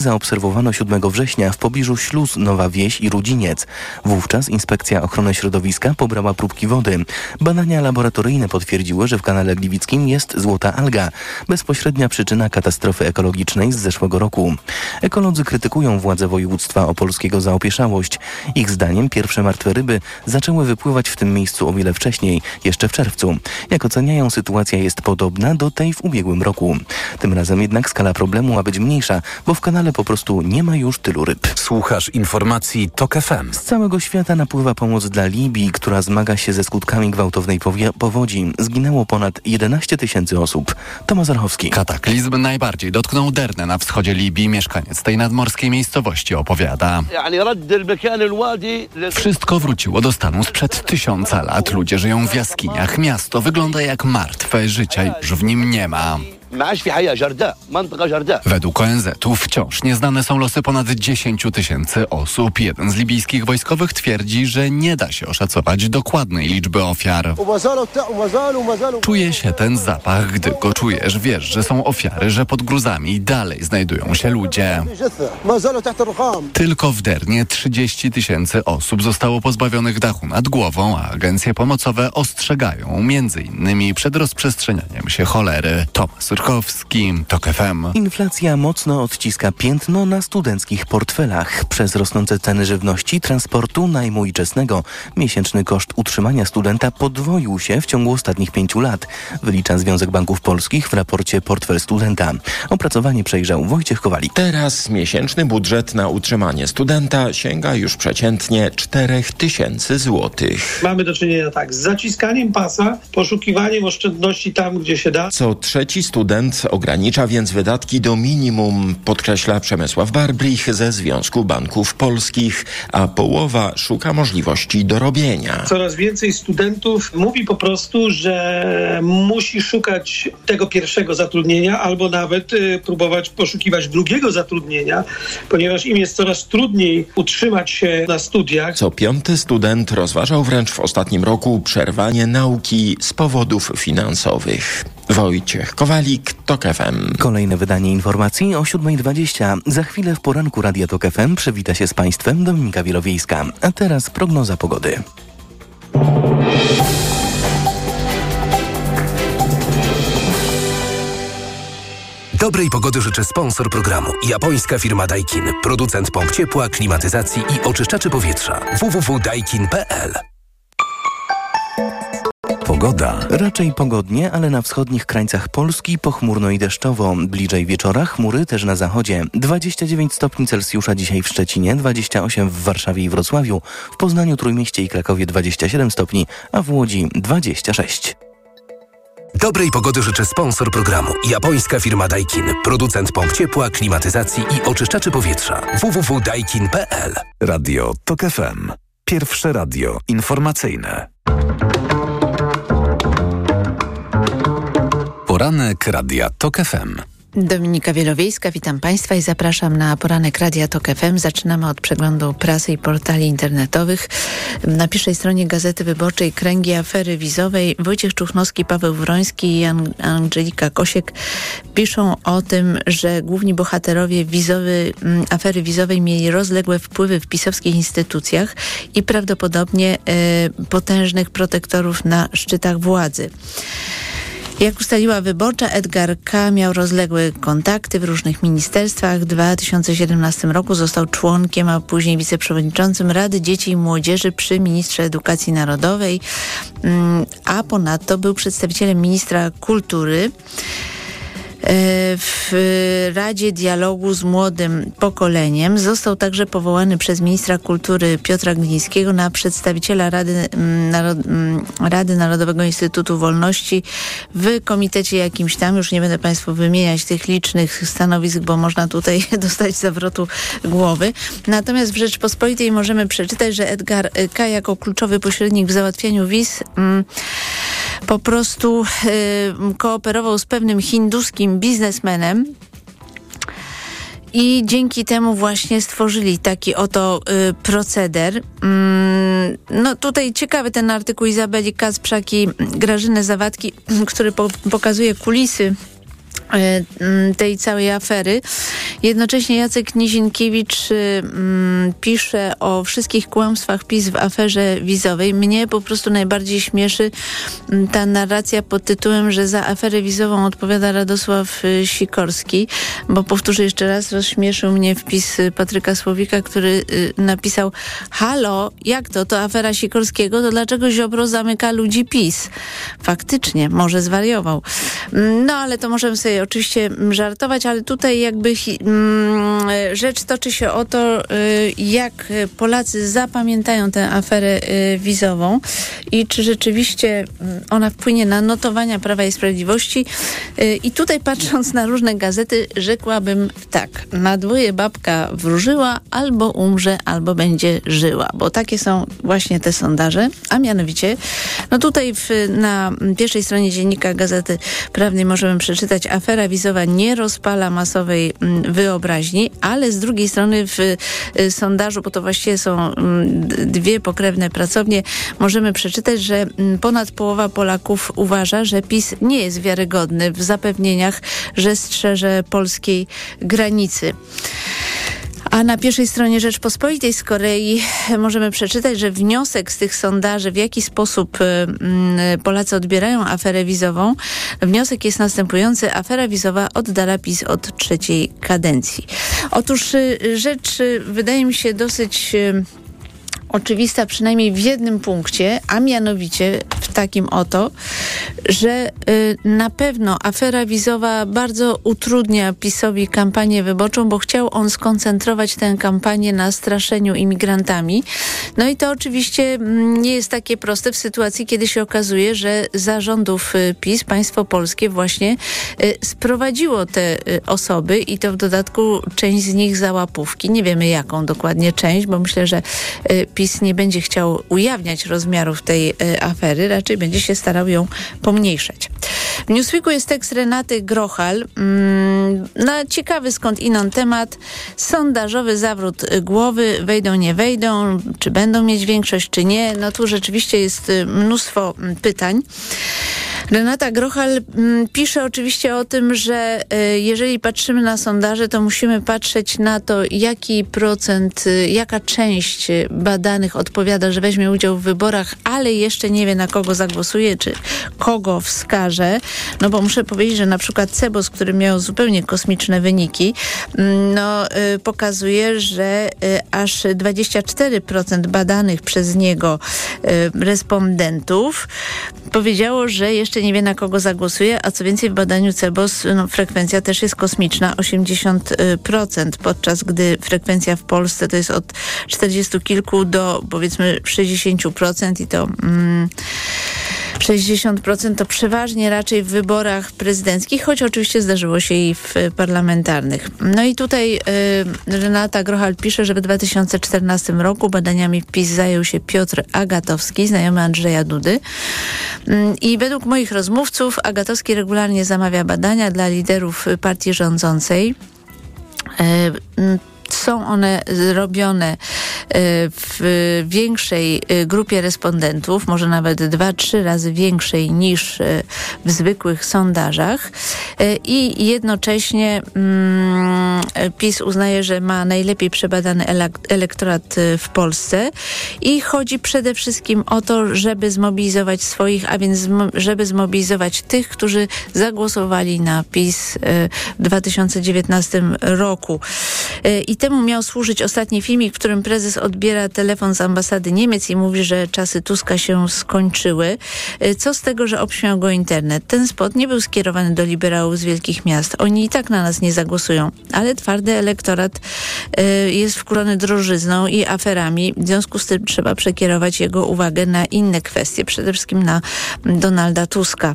zaobserwowano 7 września w pobliżu śluz Nowa Wieś i Rudziniec. Wówczas Inspekcja Ochrony Środowiska pobrała próbki wody. Badania laboratoryjne potwierdziły, że w kanale gliwickim jest złota alga, bezpośrednia przyczyna katastrofy ekologicznej z zeszłego roku. Ekolodzy krytykują władze województwa opolskiego za opieszałość. Ich zdaniem pierwsze martwe ryby zaczęły wypływać w tym miejscu o wiele wcześniej, jeszcze w czerwcu. Jak oceniają, sytuacja jest podobna do tej w ubiegłym roku. Tym razem jednak skala problemu ma być mniejsza, bo w kanale po prostu nie ma już tylu ryb. Słuchasz informacji TOK FM. Z całego świata napływa pomoc dla Libii, która zmaga się ze skutkami gwałtownej powodzi. Zginęło ponad 11 000 osób. Tomasz Zarchowski. Kataklizm najbardziej dotknął Dernę na wschodzie Libii. Mieszkaniec tej nadmorskiej miejscowości opowiada. Wszystko wróciło do stanu sprzed 1000 lat. Ludzie żyją w jaskiniach. Miasto wygląda jak martwe. Życia już w nim nie ma. Według ONZ-u wciąż nieznane są losy ponad 10 000 osób. Jeden z libijskich wojskowych twierdzi, że nie da się oszacować dokładnej liczby ofiar. Czuje się ten zapach, gdy go czujesz. Wiesz, że są ofiary, że pod gruzami dalej znajdują się ludzie. Tylko w Dernie 30 000 osób zostało pozbawionych dachu nad głową, a agencje pomocowe ostrzegają m.in. przed rozprzestrzenianiem się cholery. Tomasz Zarchowski, TOK FM. Inflacja mocno odciska piętno na studenckich portfelach. Przez rosnące ceny żywności, transportu, najmu i czesnego miesięczny koszt utrzymania studenta podwoił się w ciągu ostatnich 5 lat, wylicza Związek Banków Polskich w raporcie Portfel Studenta. Opracowanie przejrzał Wojciech Kowalik. Teraz miesięczny budżet na utrzymanie studenta sięga już przeciętnie 4000 zł. Mamy do czynienia z zaciskaniem pasa, poszukiwaniem oszczędności tam, gdzie się da. Co trzeci student ogranicza więc wydatki do minimum, podkreśla Przemysław Barbrich ze Związku Banków Polskich, a połowa szuka możliwości dorobienia. Coraz więcej studentów mówi po prostu, że musi szukać tego pierwszego zatrudnienia albo nawet próbować poszukiwać drugiego zatrudnienia, ponieważ im jest coraz trudniej utrzymać się na studiach. Co 5. student rozważał wręcz w ostatnim roku przerwanie nauki z powodów finansowych. Wojciech Kowalik, TOK FM. Kolejne wydanie informacji o 7:20. Za chwilę w poranku Radia TOK FM przywita się z Państwem Dominika Wielowiejska. A teraz prognoza pogody. Dobrej pogody życzę sponsor programu. Japońska firma Daikin. Producent pomp ciepła, klimatyzacji i oczyszczaczy powietrza. www.daikin.pl. Pogoda. Raczej pogodnie, ale na wschodnich krańcach Polski pochmurno i deszczowo. Bliżej wieczora chmury też na zachodzie. 29 stopni Celsjusza dzisiaj w Szczecinie, 28 w Warszawie i Wrocławiu, w Poznaniu, Trójmieście i Krakowie 27 stopni, a w Łodzi 26. Dobrej pogody życzę sponsor programu. Japońska firma Daikin. Producent pomp ciepła, klimatyzacji i oczyszczaczy powietrza. www.daikin.pl. Radio TOK FM. Pierwsze radio informacyjne. Poranek Radia TOK FM. Dominika Wielowiejska, witam Państwa i zapraszam na Poranek Radia TOK FM. Zaczynamy od przeglądu prasy i portali internetowych. Na pierwszej stronie Gazety Wyborczej kręgi afery wizowej. Wojciech Czuchnowski, Paweł Wroński i Angelika Kosiek piszą o tym, że główni bohaterowie afery wizowej mieli rozległe wpływy w pisowskich instytucjach i prawdopodobnie potężnych protektorów na szczytach władzy. Jak ustaliła Wyborcza, Edgar K. miał rozległe kontakty w różnych ministerstwach. W 2017 roku został członkiem, a później wiceprzewodniczącym Rady Dzieci i Młodzieży przy Ministrze Edukacji Narodowej, a ponadto był przedstawicielem ministra kultury w Radzie Dialogu z Młodym Pokoleniem. Został także powołany przez ministra kultury Piotra Glińskiego na przedstawiciela Rady Narodowego Instytutu Wolności w komitecie jakimś tam. Już nie będę Państwu wymieniać tych licznych stanowisk, bo można tutaj dostać zawrotu głowy. Natomiast w Rzeczpospolitej możemy przeczytać, że Edgar K. jako kluczowy pośrednik w załatwianiu wiz po prostu kooperował z pewnym hinduskim biznesmenem i dzięki temu właśnie stworzyli taki oto proceder. No tutaj ciekawy ten artykuł Izabeli Kasprzak i Grażyny Zawadki, który pokazuje kulisy tej całej afery. Jednocześnie Jacek Nisinkiewicz pisze o wszystkich kłamstwach PiS w aferze wizowej. Mnie po prostu najbardziej śmieszy ta narracja pod tytułem, że za aferę wizową odpowiada Radosław Sikorski, bo powtórzę jeszcze raz, rozśmieszył mnie wpis Patryka Słowika, który napisał: halo, jak to afera Sikorskiego, to dlaczego Ziobro zamyka ludzi PiS? Faktycznie, może zwariował. No ale to możemy sobie oczywiście żartować, ale tutaj jakby rzecz toczy się o to, jak Polacy zapamiętają tę aferę wizową i czy rzeczywiście ona wpłynie na notowania Prawa i Sprawiedliwości. I tutaj, patrząc na różne gazety, rzekłabym tak: na dwoje babka wróżyła, albo umrze, albo będzie żyła, bo takie są właśnie te sondaże, a mianowicie no tutaj na pierwszej stronie dziennika Gazety Prawnej możemy przeczytać: afera wizowa nie rozpala masowej wyobraźni, ale z drugiej strony w sondażu, bo to właściwie są dwie pokrewne pracownie, możemy przeczytać, że ponad połowa Polaków uważa, że PiS nie jest wiarygodny w zapewnieniach, że strzeże polskiej granicy. A na pierwszej stronie Rzeczpospolitej z kolei możemy przeczytać, że wniosek z tych sondaży, w jaki sposób Polacy odbierają aferę wizową, wniosek jest następujący: afera wizowa oddala PiS od trzeciej kadencji. Otóż rzecz wydaje mi się dosyć oczywista, przynajmniej w jednym punkcie, a mianowicie w takim oto, że na pewno afera wizowa bardzo utrudnia PiS-owi kampanię wyborczą, bo chciał on skoncentrować tę kampanię na straszeniu imigrantami. No i to oczywiście nie jest takie proste w sytuacji, kiedy się okazuje, że za rządów PiS państwo polskie właśnie sprowadziło te osoby i to w dodatku część z nich za łapówki. Nie wiemy, jaką dokładnie część, bo myślę, że PiS nie będzie chciał ujawniać rozmiarów tej afery, raczej będzie się starał ją pomniejszać. W Newsweeku jest tekst Renaty Grochal na ciekawy skąd inąd temat: sondażowy zawrót głowy, wejdą, nie wejdą, czy będą mieć większość, czy nie. No tu rzeczywiście jest mnóstwo pytań. Renata Grochal pisze oczywiście o tym, że jeżeli patrzymy na sondaże, to musimy patrzeć na to, jaki procent, jaka część badanych odpowiada, że weźmie udział w wyborach, ale jeszcze nie wie, na kogo zagłosuje, czy kogo wskaże. No bo muszę powiedzieć, że na przykład CBOS, który miał zupełnie kosmiczne wyniki, no pokazuje, że aż 24% badanych przez niego respondentów powiedziało, że jeszcze nie wie, na kogo zagłosuje, a co więcej, w badaniu CBOS frekwencja też jest kosmiczna, 80%, podczas gdy frekwencja w Polsce to jest od 40 kilku do powiedzmy 60% i to 60% to przeważnie raczej w wyborach prezydenckich, choć oczywiście zdarzyło się i w parlamentarnych. No i tutaj Renata Grochal pisze, że w 2014 roku badaniami PiS zajął się Piotr Agatowski, znajomy Andrzeja Dudy. I według moich rozmówców Agatowski regularnie zamawia badania dla liderów partii rządzącej. Są one robione w większej grupie respondentów, może nawet 2-3 razy większej niż w zwykłych sondażach, i jednocześnie PiS uznaje, że ma najlepiej przebadany elektorat w Polsce i chodzi przede wszystkim o to, żeby zmobilizować swoich, a więc żeby zmobilizować tych, którzy zagłosowali na PiS w 2019 roku. I temu miał służyć ostatni filmik, w którym prezes odbiera telefon z ambasady Niemiec i mówi, że czasy Tuska się skończyły. Co z tego, że obśmiał go internet? Ten spot nie był skierowany do liberałów z wielkich miast. Oni i tak na nas nie zagłosują. Ale twardy elektorat jest wkurzony drożyzną i aferami. W związku z tym trzeba przekierować jego uwagę na inne kwestie. Przede wszystkim na Donalda Tuska.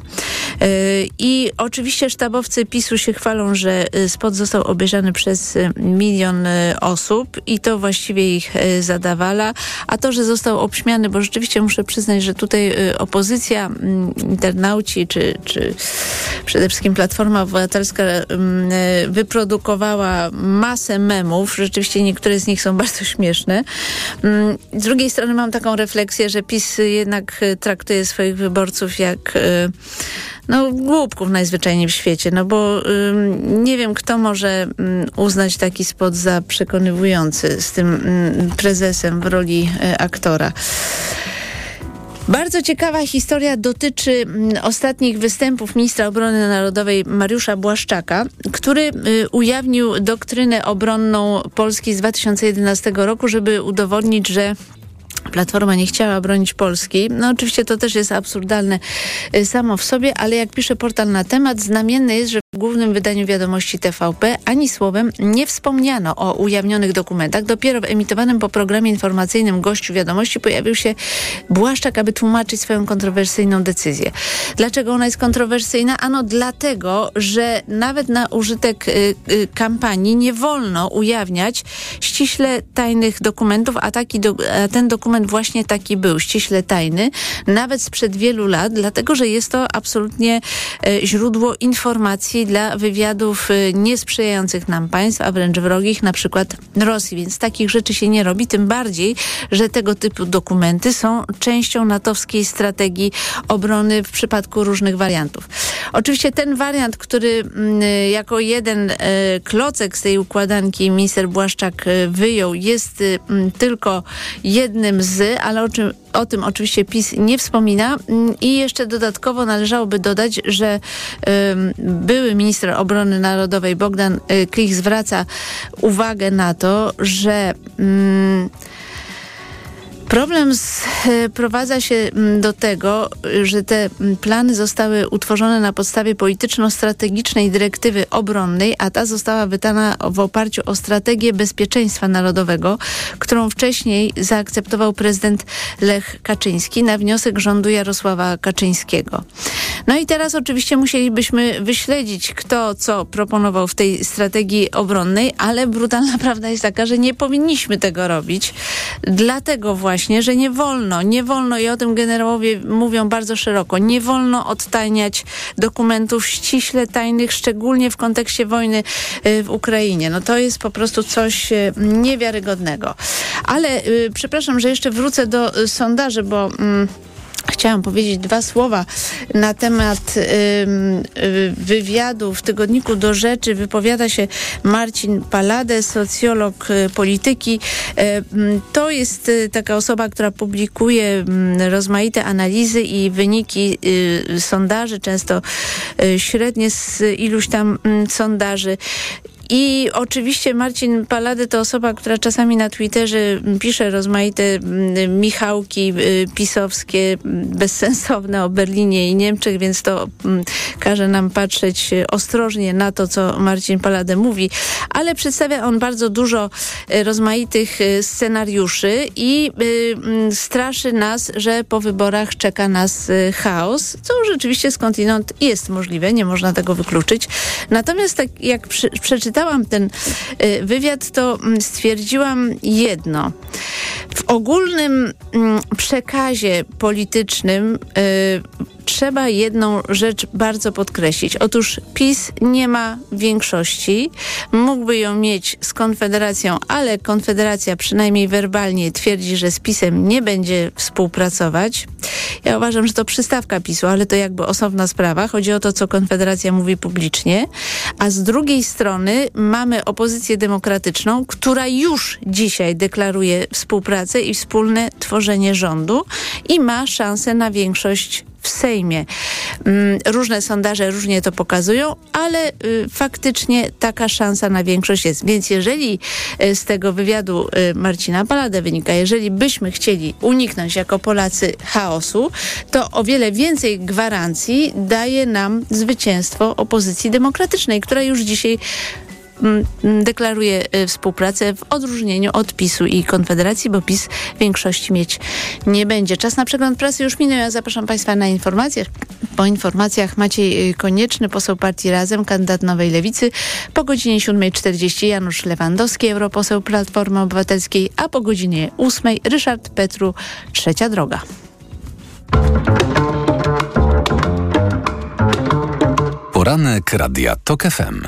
I oczywiście sztabowcy PiS-u się chwalą, że spot został obejrzany przez milion osób i to właściwie ich zadawala, a to, że został obśmiany, bo rzeczywiście muszę przyznać, że tutaj opozycja, internauci czy przede wszystkim Platforma Obywatelska wyprodukowała masę memów. Rzeczywiście niektóre z nich są bardzo śmieszne. Z drugiej strony mam taką refleksję, że PiS jednak traktuje swoich wyborców jak głupków najzwyczajniej w świecie, nie wiem, kto może uznać taki spot za przekonywujący z tym prezesem w roli aktora. Bardzo ciekawa historia dotyczy ostatnich występów ministra obrony narodowej Mariusza Błaszczaka, który ujawnił doktrynę obronną Polski z 2011 roku, żeby udowodnić, że Platforma nie chciała bronić Polski. Oczywiście to też jest absurdalne samo w sobie, ale jak pisze portal Na Temat, znamienne jest, że w głównym wydaniu wiadomości TVP ani słowem nie wspomniano o ujawnionych dokumentach. Dopiero w emitowanym po programie informacyjnym gościu wiadomości pojawił się Błaszczak, aby tłumaczyć swoją kontrowersyjną decyzję. Dlaczego ona jest kontrowersyjna? Ano dlatego, że nawet na użytek kampanii nie wolno ujawniać ściśle tajnych dokumentów, a ten dokument właśnie taki był, ściśle tajny, nawet sprzed wielu lat, dlatego, że jest to absolutnie źródło informacji dla wywiadów niesprzyjających nam państw, a wręcz wrogich, na przykład Rosji, więc takich rzeczy się nie robi, tym bardziej, że tego typu dokumenty są częścią natowskiej strategii obrony w przypadku różnych wariantów. Oczywiście ten wariant, który jako jeden klocek z tej układanki minister Błaszczak wyjął, jest tylko jednym z, ale o tym oczywiście PiS nie wspomina. I jeszcze dodatkowo należałoby dodać, że były minister obrony narodowej Bogdan Klich zwraca uwagę na to, że problem sprowadza się do tego, że te plany zostały utworzone na podstawie polityczno-strategicznej dyrektywy obronnej, a ta została wydana w oparciu o strategię bezpieczeństwa narodowego, którą wcześniej zaakceptował prezydent Lech Kaczyński na wniosek rządu Jarosława Kaczyńskiego. I teraz oczywiście musielibyśmy wyśledzić, kto co proponował w tej strategii obronnej, ale brutalna prawda jest taka, że nie powinniśmy tego robić, dlatego właśnie, że nie wolno, i o tym generałowie mówią bardzo szeroko, nie wolno odtajniać dokumentów ściśle tajnych, szczególnie w kontekście wojny w Ukrainie. To jest po prostu coś niewiarygodnego. Ale przepraszam, że jeszcze wrócę do sondaży, bo chciałam powiedzieć dwa słowa na temat wywiadu. W tygodniku Do Rzeczy wypowiada się Marcin Palade, socjolog polityki. To jest taka osoba, która publikuje rozmaite analizy i wyniki sondaży, często średnie z iluś tam sondaży. I oczywiście Marcin Palade to osoba, która czasami na Twitterze pisze rozmaite michałki pisowskie, bezsensowne o Berlinie i Niemczech, więc to każe nam patrzeć ostrożnie na to, co Marcin Palade mówi, ale przedstawia on bardzo dużo rozmaitych scenariuszy i straszy nas, że po wyborach czeka nas chaos, co rzeczywiście skądinąd jest możliwe, nie można tego wykluczyć. Natomiast tak jak przeczytałam ten wywiad, to stwierdziłam jedno. W ogólnym przekazie politycznym trzeba jedną rzecz bardzo podkreślić. Otóż PiS nie ma większości. Mógłby ją mieć z Konfederacją, ale Konfederacja przynajmniej werbalnie twierdzi, że z PiS-em nie będzie współpracować. Ja uważam, że to przystawka PiS-u, ale to jakby osobna sprawa. Chodzi o to, co Konfederacja mówi publicznie. A z drugiej strony mamy opozycję demokratyczną, która już dzisiaj deklaruje współpracę i wspólne tworzenie rządu i ma szansę na większość w Sejmie. Różne sondaże różnie to pokazują, ale faktycznie taka szansa na większość jest. Więc jeżeli z tego wywiadu Marcina Palade wynika, jeżeli byśmy chcieli uniknąć jako Polacy chaosu, to o wiele więcej gwarancji daje nam zwycięstwo opozycji demokratycznej, która już dzisiaj deklaruje współpracę w odróżnieniu od PiS-u i Konfederacji, bo PiS większości mieć nie będzie. Czas na przegląd prasy już minął. Ja zapraszam Państwa na informacje. Po informacjach Maciej Konieczny, poseł partii Razem, kandydat Nowej Lewicy. Po godzinie 7.40 Janusz Lewandowski, europoseł Platformy Obywatelskiej, a po godzinie 8.00 Ryszard Petru, Trzecia Droga. Poranek Radia TOK FM.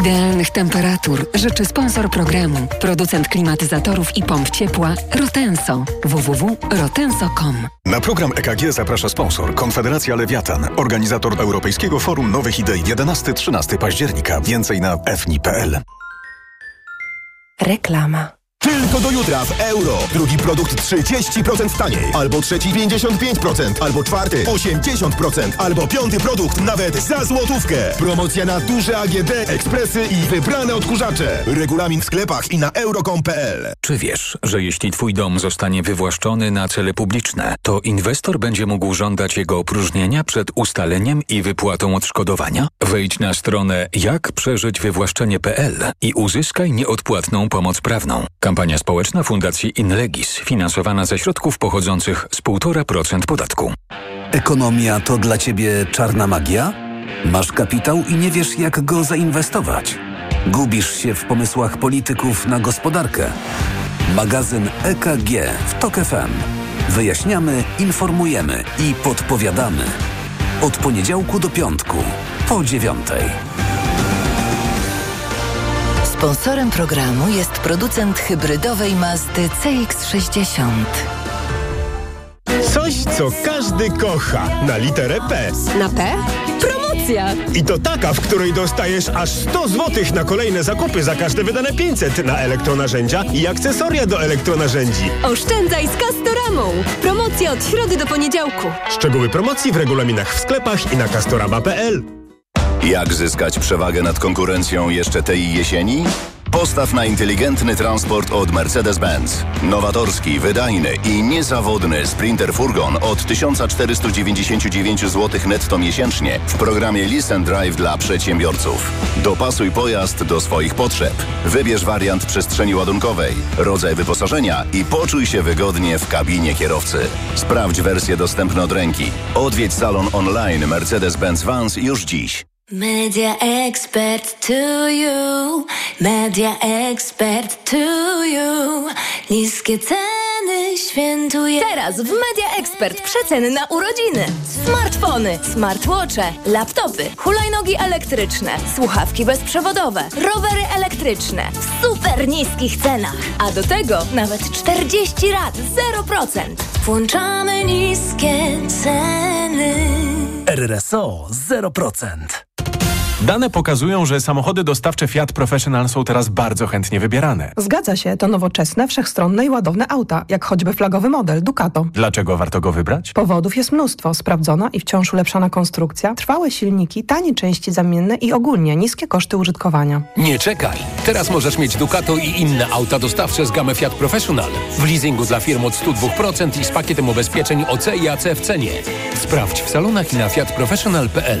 Idealnych temperatur życzy sponsor programu, producent klimatyzatorów i pomp ciepła Rotenso. www.rotenso.com. Na program EKG zaprasza sponsor Konfederacja Lewiatan, organizator Europejskiego Forum Nowych Idei 11-13 października. Więcej na fni.pl. Reklama. Tylko do jutra w Euro. Drugi produkt 30% taniej. Albo trzeci 55%. Albo czwarty 80%. Albo piąty produkt nawet za złotówkę. Promocja na duże AGD, ekspresy i wybrane odkurzacze. Regulamin w sklepach i na euro.com.pl. Czy wiesz, że jeśli twój dom zostanie wywłaszczony na cele publiczne, to inwestor będzie mógł żądać jego opróżnienia przed ustaleniem i wypłatą odszkodowania? Wejdź na stronę jakprzeżyćwywłaszczenie.pl i uzyskaj nieodpłatną pomoc prawną. Kampania społeczna Fundacji Inlegis, finansowana ze środków pochodzących z 1,5% podatku. Ekonomia to dla Ciebie czarna magia? Masz kapitał i nie wiesz, jak go zainwestować? Gubisz się w pomysłach polityków na gospodarkę? Magazyn EKG w TOK FM. Wyjaśniamy, informujemy i podpowiadamy. Od poniedziałku do piątku, po 9:00. Sponsorem programu jest producent hybrydowej Mazdy CX-60. Coś, co każdy kocha. Na literę P. Na P? Promocja! I to taka, w której dostajesz aż 100 zł na kolejne zakupy za każde wydane 500 na elektronarzędzia i akcesoria do elektronarzędzi. Oszczędzaj z Castoramą! Promocja od środy do poniedziałku. Szczegóły promocji w regulaminach w sklepach i na castorama.pl. Jak zyskać przewagę nad konkurencją jeszcze tej jesieni? Postaw na inteligentny transport od Mercedes-Benz. Nowatorski, wydajny i niezawodny Sprinter Furgon od 1499 zł netto miesięcznie w programie Lease & Drive dla przedsiębiorców. Dopasuj pojazd do swoich potrzeb. Wybierz wariant przestrzeni ładunkowej, rodzaj wyposażenia i poczuj się wygodnie w kabinie kierowcy. Sprawdź wersje dostępne od ręki. Odwiedź salon online Mercedes-Benz Vans już dziś. Media expert to you, media expert to you. Niskie ceny świętuje. Teraz w Media Expert przeceny na urodziny. Smartfony, smartwatche, laptopy, hulajnogi elektryczne, słuchawki bezprzewodowe, rowery elektryczne w super niskich cenach. A do tego nawet 40 rat 0%. Włączamy niskie ceny. RRSO 0%. Dane pokazują, że samochody dostawcze Fiat Professional są teraz bardzo chętnie wybierane. Zgadza się, to nowoczesne, wszechstronne i ładowne auta, jak choćby flagowy model Ducato. Dlaczego warto go wybrać? Powodów jest mnóstwo. Sprawdzona i wciąż ulepszana konstrukcja, trwałe silniki, tanie części zamienne i ogólnie niskie koszty użytkowania. Nie czekaj! Teraz możesz mieć Ducato i inne auta dostawcze z gamy Fiat Professional. W leasingu dla firm od 102% i z pakietem ubezpieczeń OC i AC w cenie. Sprawdź w salonach i na fiatprofessional.pl.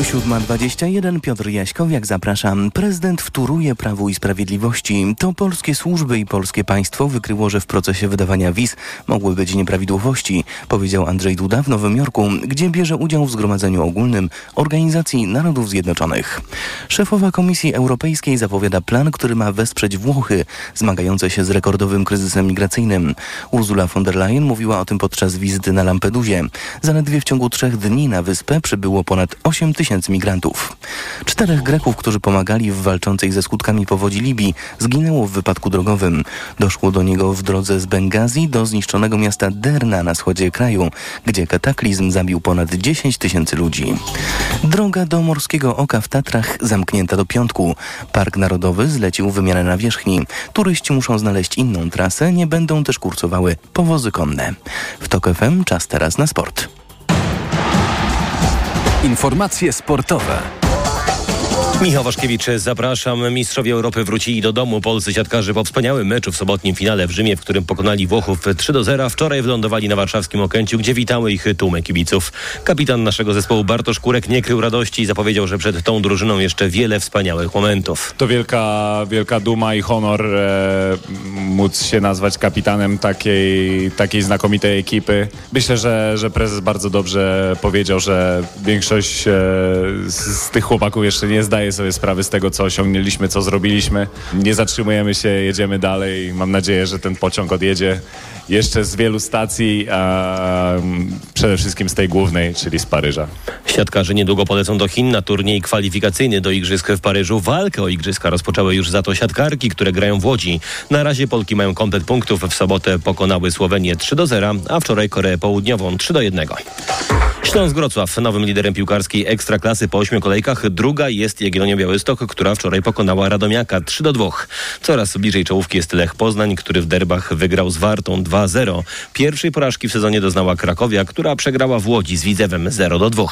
7:21, Piotr Jaśkowiak, zapraszam. Prezydent wtóruje Prawu i Sprawiedliwości. To polskie służby i polskie państwo wykryło, że w procesie wydawania wiz mogły być nieprawidłowości, powiedział Andrzej Duda w Nowym Jorku, gdzie bierze udział w Zgromadzeniu Ogólnym Organizacji Narodów Zjednoczonych. Szefowa Komisji Europejskiej zapowiada plan, który ma wesprzeć Włochy, zmagające się z rekordowym kryzysem migracyjnym. Ursula von der Leyen mówiła o tym podczas wizyty na Lampedusie. Zaledwie w ciągu 3 dni na wyspę przybyło ponad 8 tysięcy tysięcy migrantów. 4 Greków, którzy pomagali w walczącej ze skutkami powodzi Libii, zginęło w wypadku drogowym. Doszło do niego w drodze z Bengazji do zniszczonego miasta Derna na wschodzie kraju, gdzie kataklizm zabił ponad 10 tysięcy ludzi. Droga do Morskiego Oka w Tatrach zamknięta do piątku. Park Narodowy zlecił wymianę nawierzchni. Turyści muszą znaleźć inną trasę, nie będą też kursowały powozy konne. W TOK FM czas teraz na sport. Informacje sportowe. Michał Waszkiewicz, zapraszam. Mistrzowie Europy wrócili do domu. Polscy siatkarze po wspaniałym meczu w sobotnim finale w Rzymie, w którym pokonali Włochów 3-0, wczoraj wylądowali na warszawskim Okęciu, gdzie witały ich tłumy kibiców. Kapitan naszego zespołu Bartosz Kurek nie krył radości i zapowiedział, że przed tą drużyną jeszcze wiele wspaniałych momentów. To wielka duma i honor móc się nazwać kapitanem takiej znakomitej ekipy. Myślę, że prezes bardzo dobrze powiedział, że większość z tych chłopaków jeszcze nie zdaje sobie sprawy z tego, co osiągnęliśmy, co zrobiliśmy. Nie zatrzymujemy się, jedziemy dalej. Mam nadzieję, że ten pociąg odjedzie jeszcze z wielu stacji, a przede wszystkim z tej głównej, czyli z Paryża. Siatkarze niedługo polecą do Chin na turniej kwalifikacyjny do igrzysk w Paryżu. Walkę o igrzyska rozpoczęły już za to siatkarki, które grają w Łodzi. Na razie Polki mają komplet punktów. W sobotę pokonały Słowenię 3-0, a wczoraj Koreę Południową 3-1. Śląsk Wrocław nowym liderem piłkarskiej Ekstraklasy po 8 kolejkach. Druga jest Jagiellonia Białystok, która wczoraj pokonała Radomiaka 3-2. Coraz bliżej czołówki jest Lech Poznań, który w derbach wygrał z Wartą 2-0. Pierwszej porażki w sezonie doznała Cracovia, która przegrała w Łodzi z Widzewem 0-2.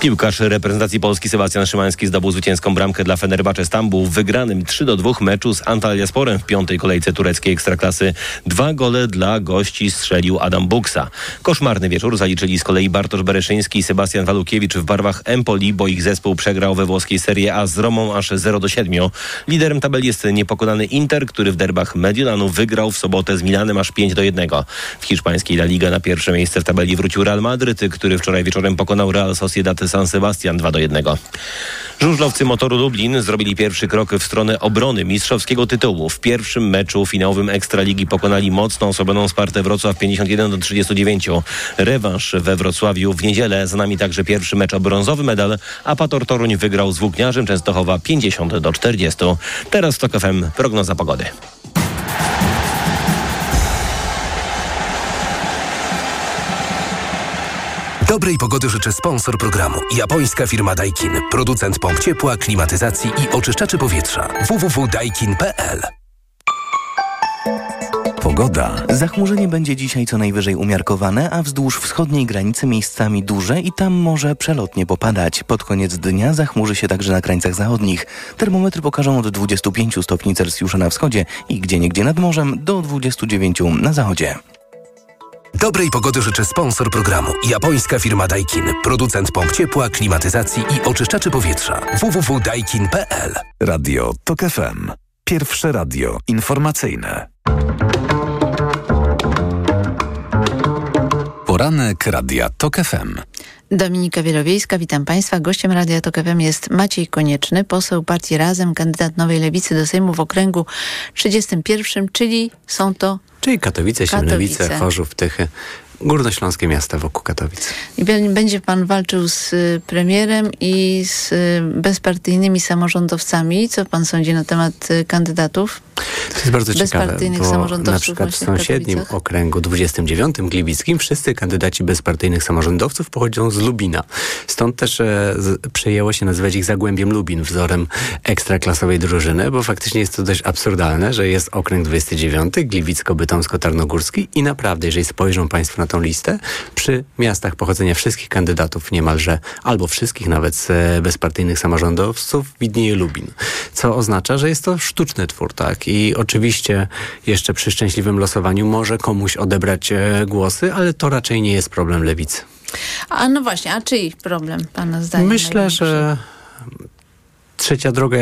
Piłkarz reprezentacji Polski Sebastian Szymański zdobył zwycięską bramkę dla Fenerbahce Stambuł w wygranym 3-2 meczu z Antalyasporem w 5. kolejce tureckiej Ekstraklasy. 2 gole dla gości strzelił Adam Buksa. Koszmarny wieczór zaliczyli z kolei Bartosz Bereszyński i Sebastian Walukiewicz w barwach Empoli, bo ich zespół przegrał we włoskiej Serie A z Romą aż 0-7. Liderem tabeli jest niepokonany Inter, który w derbach Mediolanu wygrał w sobotę z Milanem aż 5-1. W hiszpańskiej La Liga na pierwsze miejsce w tabeli wrócił Real Madryt, który wczoraj wieczorem pokonał Real Sociedad San Sebastian 2-1. Żużlowcy Motoru Lublin zrobili pierwszy krok w stronę obrony mistrzowskiego tytułu. W pierwszym meczu finałowym Ekstraligi pokonali mocną osobioną Spartę Wrocław 51-39. Rewanż we Wrocławiu w niedzielę. Za nami także pierwszy mecz o brązowy medal. Apator Toruń wygrał z Włókniarzem Częstochowa 50-40. Teraz w TOK FM prognoza pogody. Dobrej pogody życzę sponsor programu. Japońska firma Daikin. Producent pomp ciepła, klimatyzacji i oczyszczaczy powietrza. www.daikin.pl. Pogoda. Zachmurzenie będzie dzisiaj co najwyżej umiarkowane, a wzdłuż wschodniej granicy miejscami duże i tam może przelotnie popadać. Pod koniec dnia zachmurzy się także na krańcach zachodnich. Termometry pokażą od 25 stopni Celsjusza na wschodzie i gdzieniegdzie nad morzem do 29 na zachodzie. Dobrej pogody życzę sponsor programu. Japońska firma Daikin. Producent pomp ciepła, klimatyzacji i oczyszczaczy powietrza. www.daikin.pl. Radio TOK FM. Pierwsze radio informacyjne. Poranek Radia TOK FM. Dominika Wielowiejska, witam Państwa. Gościem Radia TOK FM jest Maciej Konieczny, poseł partii Razem, kandydat Nowej Lewicy do Sejmu w okręgu 31, czyli są to... Czyli Katowice, Siemnowice, Chorzów, Tychy, górnośląskie miasta wokół Katowic. I będzie pan walczył z premierem i z bezpartyjnymi samorządowcami. Co pan sądzi na temat kandydatów? To jest bardzo ciekawe, bo na przykład w sąsiednim okręgu 29 gliwickim wszyscy kandydaci bezpartyjnych samorządowców pochodzą z Lubina. Stąd też przyjęło się nazywać ich Zagłębiem Lubin, wzorem ekstraklasowej drużyny, bo faktycznie jest to dość absurdalne, że jest okręg 29, gliwicko-bytomsko-tarnogórski i naprawdę, jeżeli spojrzą państwo na tą listę, przy miastach pochodzenia wszystkich kandydatów niemalże, albo wszystkich nawet z bezpartyjnych samorządowców widnieje Lubin, co oznacza, że jest to sztuczny twór, tak? I oczywiście jeszcze przy szczęśliwym losowaniu może komuś odebrać głosy, ale to raczej nie jest problem lewicy. A no właśnie, a czyj problem pana zdaniem? Myślę, że Trzecia Droga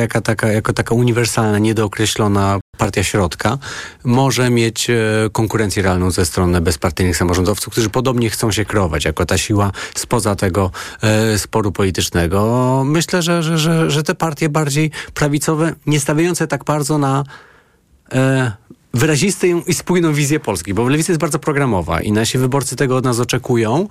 jako taka uniwersalna, niedookreślona partia środka może mieć konkurencję realną ze strony bezpartyjnych samorządowców, którzy podobnie chcą się kreować jako ta siła spoza tego sporu politycznego. Myślę, że te partie bardziej prawicowe, nie stawiające tak bardzo na wyrazistą i spójną wizję Polski, bo Lewica jest bardzo programowa i nasi wyborcy tego od nas oczekują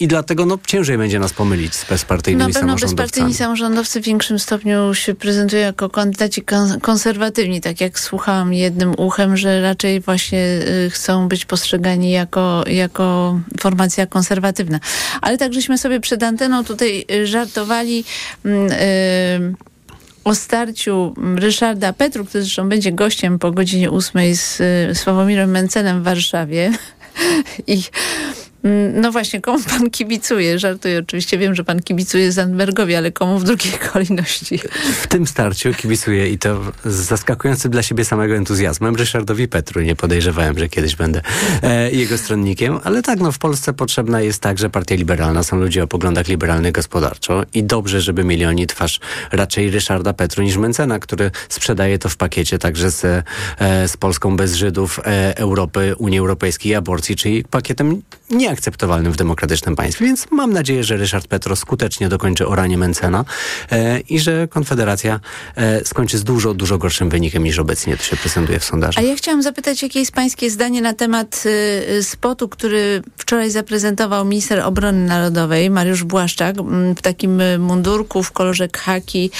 i dlatego ciężej będzie nas pomylić z bezpartyjnymi samorządowcami. Na pewno bezpartyjni samorządowcy w większym stopniu się prezentują jako kandydaci konserwatywni, tak jak słuchałam jednym uchem, że raczej właśnie chcą być postrzegani jako formacja konserwatywna. Ale tak żeśmy sobie przed anteną tutaj żartowali o starciu Ryszarda Petru, który zresztą będzie gościem po godzinie 8 z Sławomirem Mencenem w Warszawie. I no właśnie, komu pan kibicuje? Żartuję oczywiście, wiem, że pan kibicuje Zandbergowi, ale komu w drugiej kolejności? W tym starciu kibicuję i to z zaskakującym dla siebie samego entuzjazmem Ryszardowi Petru. Nie podejrzewałem, że kiedyś będę jego stronnikiem, ale tak, w Polsce potrzebna jest także partia liberalna. Są ludzie o poglądach liberalnych gospodarczo i dobrze, żeby mieli oni twarz raczej Ryszarda Petru niż Mencena, który sprzedaje to w pakiecie także z Polską bez Żydów, Europy, Unii Europejskiej, aborcji, czyli pakietem nieakceptowalnym w demokratycznym państwie, więc mam nadzieję, że Ryszard Petru skutecznie dokończy oranie Mencena i że Konfederacja skończy z dużo, dużo gorszym wynikiem niż obecnie to się prezentuje w sondażach. A ja chciałam zapytać, jakie jest pańskie zdanie na temat spotu, który wczoraj zaprezentował minister obrony narodowej Mariusz Błaszczak w takim mundurku w kolorze khaki,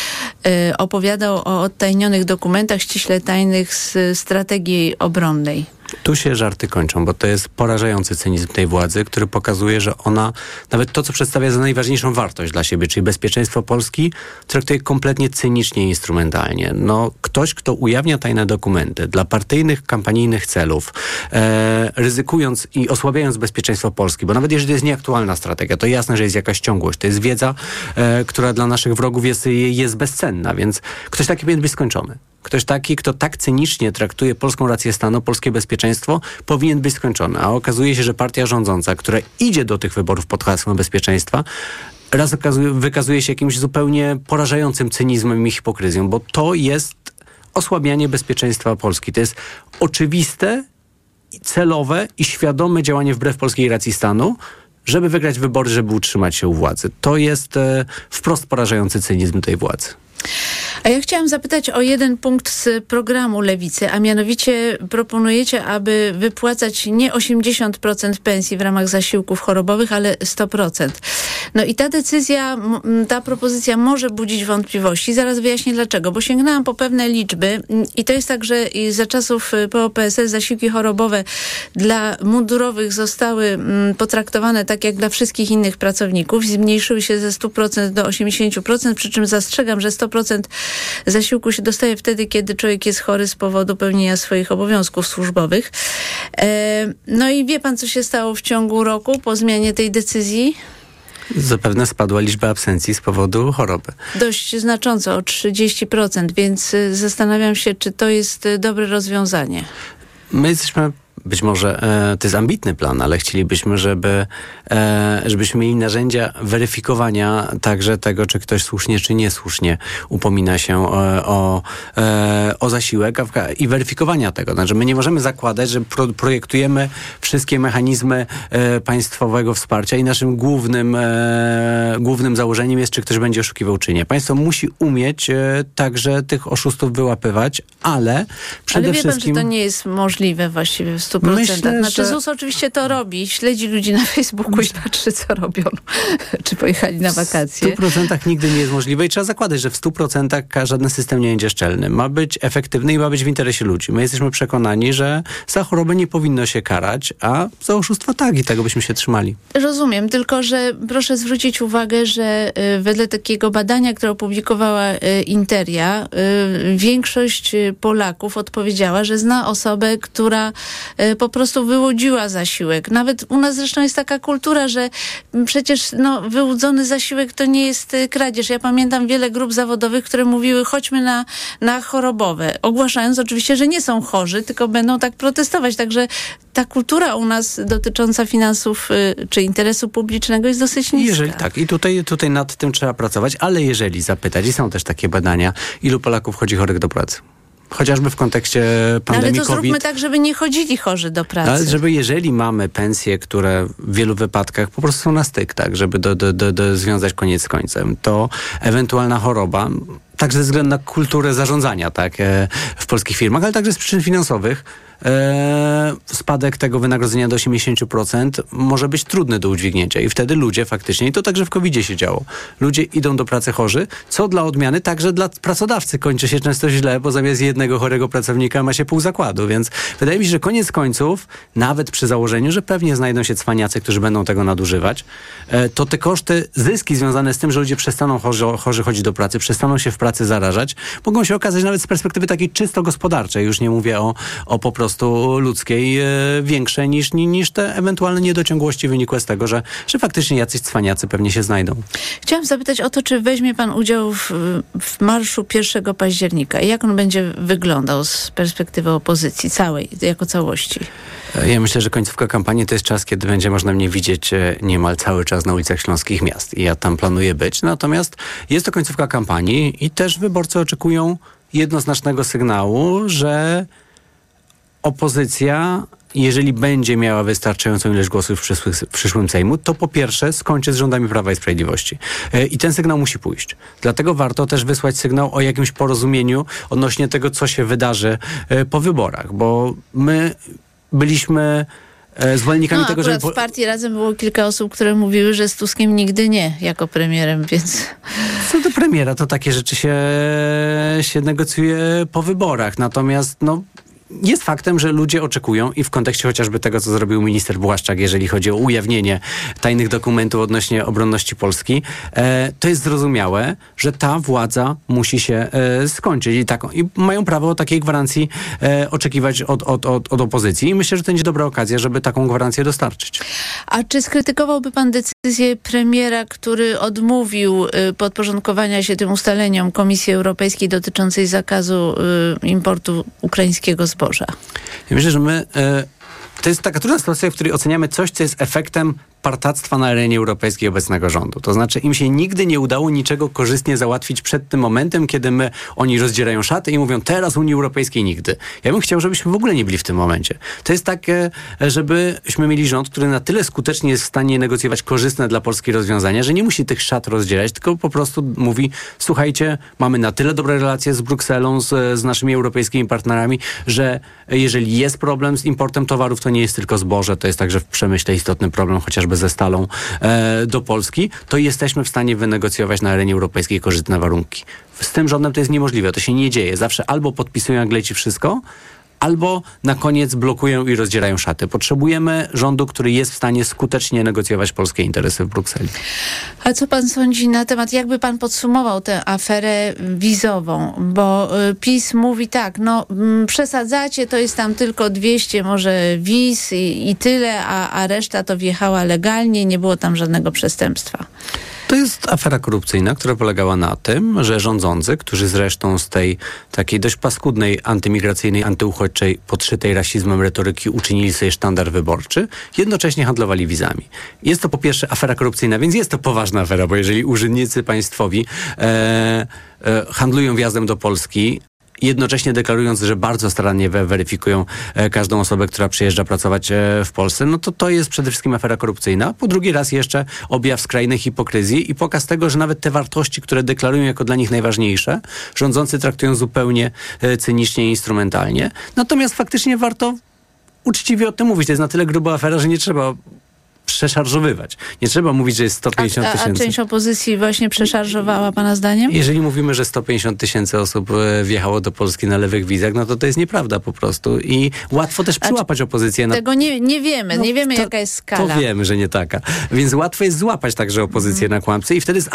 opowiadał o odtajnionych dokumentach ściśle tajnych z strategii obronnej. Tu się żarty kończą, bo to jest porażający cynizm tej władzy, który pokazuje, że ona nawet to, co przedstawia za najważniejszą wartość dla siebie, czyli bezpieczeństwo Polski, traktuje kompletnie cynicznie i instrumentalnie. Ktoś, kto ujawnia tajne dokumenty dla partyjnych, kampanijnych celów, ryzykując i osłabiając bezpieczeństwo Polski, bo nawet jeżeli to jest nieaktualna strategia, to jasne, że jest jakaś ciągłość. To jest wiedza, która dla naszych wrogów jest bezcenna, więc ktoś taki powinien być skończony. Ktoś taki, kto tak cynicznie traktuje polską rację stanu, polskie bezpieczeństwo, powinien być skończony. A okazuje się, że partia rządząca, która idzie do tych wyborów pod hasłem bezpieczeństwa, raz wykazuje się jakimś zupełnie porażającym cynizmem i hipokryzją, bo to jest osłabianie bezpieczeństwa Polski. To jest oczywiste, celowe i świadome działanie wbrew polskiej racji stanu, żeby wygrać wybory, żeby utrzymać się u władzy. To jest wprost porażający cynizm tej władzy. A ja chciałam zapytać o jeden punkt z programu Lewicy, a mianowicie proponujecie, aby wypłacać nie 80% pensji w ramach zasiłków chorobowych, ale 100%. I ta decyzja, ta propozycja może budzić wątpliwości. Zaraz wyjaśnię dlaczego, bo sięgnęłam po pewne liczby i to jest tak, że za czasów PO-PSL zasiłki chorobowe dla mundurowych zostały potraktowane tak jak dla wszystkich innych pracowników. Zmniejszyły się ze 100% do 80%, przy czym zastrzegam, że 100% zasiłku się dostaje wtedy, kiedy człowiek jest chory z powodu pełnienia swoich obowiązków służbowych. I wie pan, co się stało w ciągu roku po zmianie tej decyzji? Zapewne spadła liczba absencji z powodu choroby. Dość znacząco, o 30%, więc zastanawiam się, czy to jest dobre rozwiązanie. My jesteśmy... Być może to jest ambitny plan, ale chcielibyśmy, żebyśmy mieli narzędzia weryfikowania także tego, czy ktoś słusznie, czy niesłusznie upomina się o zasiłek i weryfikowania tego. Znaczy, my nie możemy zakładać, że projektujemy wszystkie mechanizmy państwowego wsparcia i naszym głównym założeniem jest, czy ktoś będzie oszukiwał, czy nie. Państwo musi umieć także tych oszustów wyłapywać, ale przede wszystkim... Pan, że to nie jest możliwe właściwie w 100%. Myślę, że ZUS oczywiście to robi. Śledzi ludzi na Facebooku i patrzy, co robią. Czy pojechali na wakacje. W 100% nigdy nie jest możliwe i trzeba zakładać, że w 100% żaden system nie będzie szczelny. Ma być efektywny i ma być w interesie ludzi. My jesteśmy przekonani, że za chorobę nie powinno się karać, a za oszustwa tak i tego byśmy się trzymali. Rozumiem, tylko że proszę zwrócić uwagę, że wedle takiego badania, które opublikowała Interia, większość Polaków odpowiedziała, że zna osobę, która po prostu wyłudziła zasiłek. Nawet u nas zresztą jest taka kultura, że przecież wyłudzony zasiłek to nie jest kradzież. Ja pamiętam wiele grup zawodowych, które mówiły, chodźmy na chorobowe, ogłaszając oczywiście, że nie są chorzy, tylko będą tak protestować. Także ta kultura u nas dotycząca finansów czy interesu publicznego jest dosyć niska. Jeżeli tak, i tutaj nad tym trzeba pracować, ale jeżeli zapytać, i są też takie badania, ilu Polaków chodzi chorych do pracy? Chociażby w kontekście pandemii COVID. Ale to zróbmy tak, żeby nie chodzili chorzy do pracy. Ale żeby, jeżeli mamy pensje, które w wielu wypadkach po prostu są na styk, tak, żeby związać koniec z końcem, to ewentualna choroba... także ze względu na kulturę zarządzania tak, w polskich firmach, ale także z przyczyn finansowych. Spadek tego wynagrodzenia do 80% może być trudny do udźwignięcia i wtedy ludzie faktycznie, i to także w COVID-zie się działo, ludzie idą do pracy chorzy, co dla odmiany także dla pracodawcy kończy się często źle, bo zamiast jednego chorego pracownika ma się pół zakładu, więc wydaje mi się, że koniec końców, nawet przy założeniu, że pewnie znajdą się cwaniacy, którzy będą tego nadużywać, to te koszty, zyski związane z tym, że ludzie przestaną chorzy chodzić do pracy, przestaną się w pracy zarażać, mogą się okazać nawet z perspektywy takiej czysto gospodarczej, już nie mówię o po prostu ludzkiej, większe niż te ewentualne niedociągłości wynikłe z tego, że faktycznie jacyś cwaniacy pewnie się znajdą. Chciałam zapytać o to, czy weźmie pan udział w marszu 1 października i jak on będzie wyglądał z perspektywy opozycji całej, jako całości? Ja myślę, że końcówka kampanii to jest czas, kiedy będzie można mnie widzieć niemal cały czas na ulicach śląskich miast i ja tam planuję być, natomiast jest to końcówka kampanii i też wyborcy oczekują jednoznacznego sygnału, że opozycja, jeżeli będzie miała wystarczającą ilość głosów w przyszłym Sejmu, to po pierwsze skończy z rządami Prawa i Sprawiedliwości. I ten sygnał musi pójść. Dlatego warto też wysłać sygnał o jakimś porozumieniu odnośnie tego, co się wydarzy po wyborach. Bo my byliśmy zwolennikami tego, że... w partii Razem było kilka osób, które mówiły, że z Tuskiem nigdy nie, jako premierem, więc... Co do premiera, to takie rzeczy się negocjuje po wyborach. Natomiast, jest faktem, że ludzie oczekują i w kontekście chociażby tego, co zrobił minister Błaszczak, jeżeli chodzi o ujawnienie tajnych dokumentów odnośnie obronności Polski, to jest zrozumiałe, że ta władza musi się skończyć i mają prawo takiej gwarancji oczekiwać od opozycji i myślę, że to będzie dobra okazja, żeby taką gwarancję dostarczyć. A czy skrytykowałby pan decyzję premiera, który odmówił podporządkowania się tym ustaleniom Komisji Europejskiej dotyczącej zakazu importu ukraińskiego zboża? Ja myślę, że to jest taka trudna sytuacja, w której oceniamy coś, co jest efektem partactwa na arenie europejskiej obecnego rządu. To znaczy, im się nigdy nie udało niczego korzystnie załatwić przed tym momentem, kiedy oni rozdzierają szaty i mówią, teraz Unii Europejskiej nigdy. Ja bym chciał, żebyśmy w ogóle nie byli w tym momencie. To jest takie, żebyśmy mieli rząd, który na tyle skutecznie jest w stanie negocjować korzystne dla Polski rozwiązania, że nie musi tych szat rozdzierać, tylko po prostu mówi, słuchajcie, mamy na tyle dobre relacje z Brukselą, z naszymi europejskimi partnerami, że jeżeli jest problem z importem towarów, to nie jest tylko zboże, to jest także w przemyśle istotny problem, chociażby ze stalą do Polski, to jesteśmy w stanie wynegocjować na arenie europejskiej korzystne warunki. Z tym rządem to jest niemożliwe, to się nie dzieje. Zawsze albo podpisują Anglicy wszystko, albo na koniec blokują i rozdzierają szaty. Potrzebujemy rządu, który jest w stanie skutecznie negocjować polskie interesy w Brukseli. A co pan sądzi na temat, jakby pan podsumował tę aferę wizową? Bo PiS mówi tak, przesadzacie, to jest tam tylko 200 może wiz i tyle, a reszta to wjechała legalnie, nie było tam żadnego przestępstwa. To jest afera korupcyjna, która polegała na tym, że rządzący, którzy zresztą z tej takiej dość paskudnej, antymigracyjnej, antyuchodźczej, podszytej rasizmem retoryki uczynili sobie sztandar wyborczy, jednocześnie handlowali wizami. Jest to po pierwsze afera korupcyjna, więc jest to poważna afera, bo jeżeli urzędnicy państwowi handlują wjazdem do Polski, jednocześnie deklarując, że bardzo starannie weryfikują każdą osobę, która przyjeżdża pracować w Polsce, to jest przede wszystkim afera korupcyjna. Po drugi raz jeszcze objaw skrajnej hipokryzji i pokaz tego, że nawet te wartości, które deklarują jako dla nich najważniejsze, rządzący traktują zupełnie cynicznie i instrumentalnie. Natomiast faktycznie warto uczciwie o tym mówić. To jest na tyle gruba afera, że nie trzeba przeszarżowywać. Nie trzeba mówić, że jest 150 tysięcy. A część opozycji właśnie przeszarżowała pana zdaniem? Jeżeli mówimy, że 150 tysięcy osób wjechało do Polski na lewych wizach, to jest nieprawda po prostu. I łatwo też przyłapać opozycję. Tego nie wiemy. Nie wiemy, jaka jest skala. To wiemy, że nie taka. Więc łatwo jest złapać także opozycję na kłamcy i wtedy z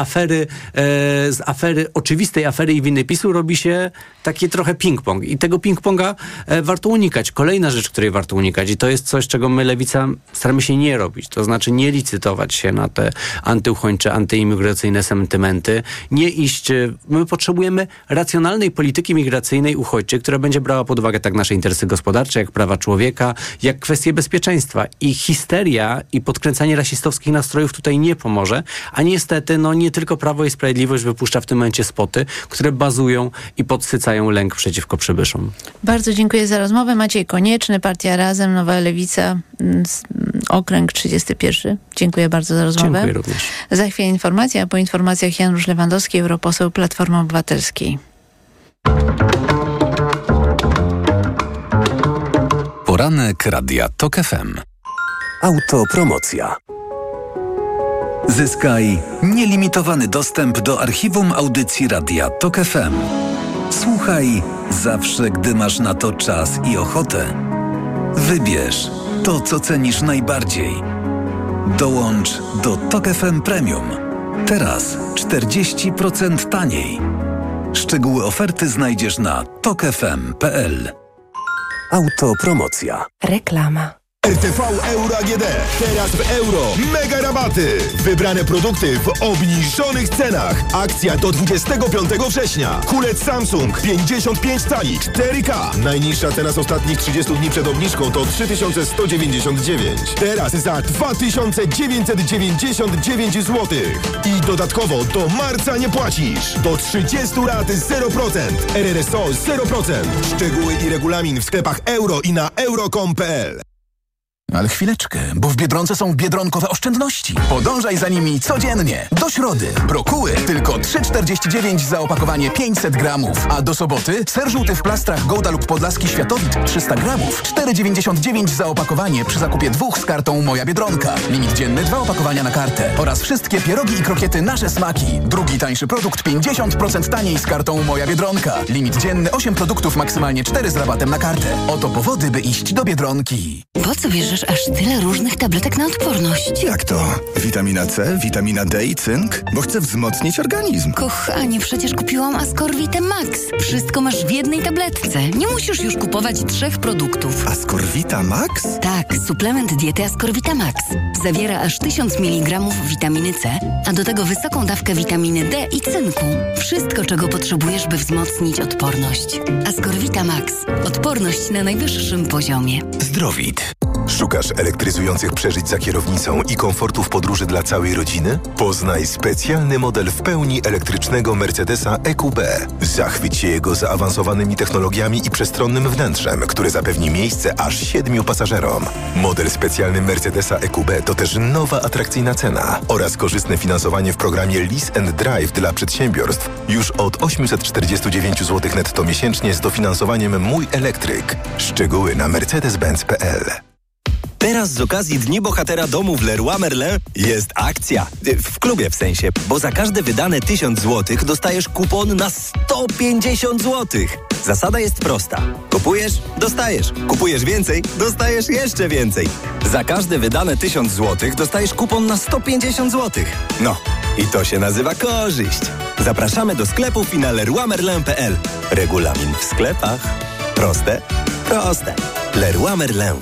oczywistej afery i winy PiS-u robi się taki trochę ping-pong. I tego ping-ponga warto unikać. Kolejna rzecz, której warto unikać i to jest coś, czego my, Lewica, staramy się nie robić. To znaczy nie licytować się na te antyuchodźcze, antyimigracyjne sentymenty, nie iść. My potrzebujemy racjonalnej polityki migracyjnej uchodźczej, która będzie brała pod uwagę tak nasze interesy gospodarcze, jak prawa człowieka, jak kwestie bezpieczeństwa. I histeria i podkręcanie rasistowskich nastrojów tutaj nie pomoże, a niestety nie tylko Prawo i Sprawiedliwość wypuszcza w tym momencie spoty, które bazują i podsycają lęk przeciwko przybyszom. Bardzo dziękuję za rozmowę. Maciej Konieczny, Partia Razem, Nowa Lewica okręg 31. Dziękuję bardzo za rozmowę. Dziękuję również. Za chwilę informacja, a po informacjach Janusz Lewandowski, europoseł Platformy Obywatelskiej. Poranek Radia TOK FM. Autopromocja. Zyskaj nielimitowany dostęp do archiwum audycji Radia TOK FM. Słuchaj zawsze, gdy masz na to czas i ochotę. Wybierz to, co cenisz najbardziej. Dołącz do TOK FM Premium. Teraz 40% taniej. Szczegóły oferty znajdziesz na tokfm.pl. Autopromocja. Reklama. RTV Euro AGD. Teraz w euro. Mega rabaty. Wybrane produkty w obniżonych cenach. Akcja do 25 września. Kulec Samsung 55 cali 4K. Najniższa cena z ostatnich 30 dni przed obniżką to 3199. Teraz za 2999 zł. I dodatkowo do marca nie płacisz. Do 30 rat 0%. RRSO 0%. Szczegóły i regulamin w sklepach euro i na euro.com.pl. Ale chwileczkę, bo w Biedronce są biedronkowe oszczędności. Podążaj za nimi codziennie. Do środy brokuły tylko 3,49 za opakowanie 500 gramów. A do soboty ser żółty w plastrach Gouda lub Podlaski Światowit 300 gramów. 4,99 za opakowanie przy zakupie dwóch z kartą Moja Biedronka. Limit dzienny 2 opakowania na kartę. Oraz wszystkie pierogi i krokiety Nasze Smaki. Drugi tańszy produkt 50% taniej z kartą Moja Biedronka. Limit dzienny 8 produktów, maksymalnie 4 z rabatem na kartę. Oto powody, by iść do Biedronki. Po co bierzesz aż tyle różnych tabletek na odporność? Jak to? Witamina C, witamina D i cynk? Bo chcę wzmocnić organizm. Kochanie, przecież kupiłam Ascorvitę Max. Wszystko masz w jednej tabletce. Nie musisz już kupować 3 produktów. Ascorvita Max? Tak, suplement diety Ascorvita Max. Zawiera aż 1000 mg witaminy C, a do tego wysoką dawkę witaminy D i cynku. Wszystko, czego potrzebujesz, by wzmocnić odporność. Ascorvita Max. Odporność na najwyższym poziomie. Zdrowit. Szukasz elektryzujących przeżyć za kierownicą i komfortu w podróży dla całej rodziny? Poznaj specjalny model w pełni elektrycznego Mercedesa EQB. Zachwyć się jego zaawansowanymi technologiami i przestronnym wnętrzem, które zapewni miejsce aż 7 pasażerom. Model specjalny Mercedesa EQB to też nowa atrakcyjna cena oraz korzystne finansowanie w programie Lease and Drive dla przedsiębiorstw już od 849 zł netto miesięcznie z dofinansowaniem Mój Elektryk. Szczegóły na mercedes-benz.pl. Teraz z okazji Dni Bohatera Domu w Leroy Merlin jest akcja. W klubie w sensie, bo za każde wydane 1000 zł dostajesz kupon na 150 zł. Zasada jest prosta. Kupujesz, dostajesz. Kupujesz więcej, dostajesz jeszcze więcej. Za każde wydane 1000 zł dostajesz kupon na 150 zł. No, i to się nazywa korzyść. Zapraszamy do sklepów i na leroymerlin.pl. Regulamin w sklepach. Proste? Proste. Leroy Merlin.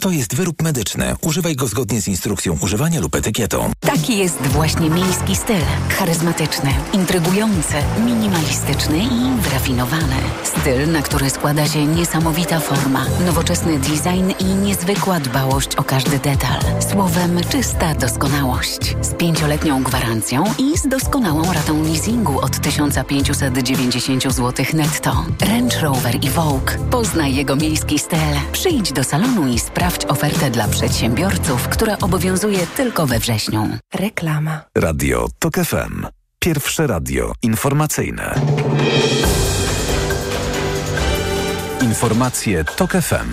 To jest wyrób medyczny. Używaj go zgodnie z instrukcją używania lub etykietą. Taki jest właśnie miejski styl. Charyzmatyczny, intrygujący, minimalistyczny i wyrafinowany. Styl, na który składa się niesamowita forma, nowoczesny design i niezwykła dbałość o każdy detal. Słowem, czysta doskonałość. Z 5-letnią gwarancją i z doskonałą ratą leasingu od 1590 zł netto. Range Rover i Vogue. Poznaj jego miejski styl. Przyjdź do salonu i sprawdź ofertę dla przedsiębiorców, która obowiązuje tylko we wrześniu. Reklama. Radio TOK FM. Pierwsze radio informacyjne. Informacje TOK FM.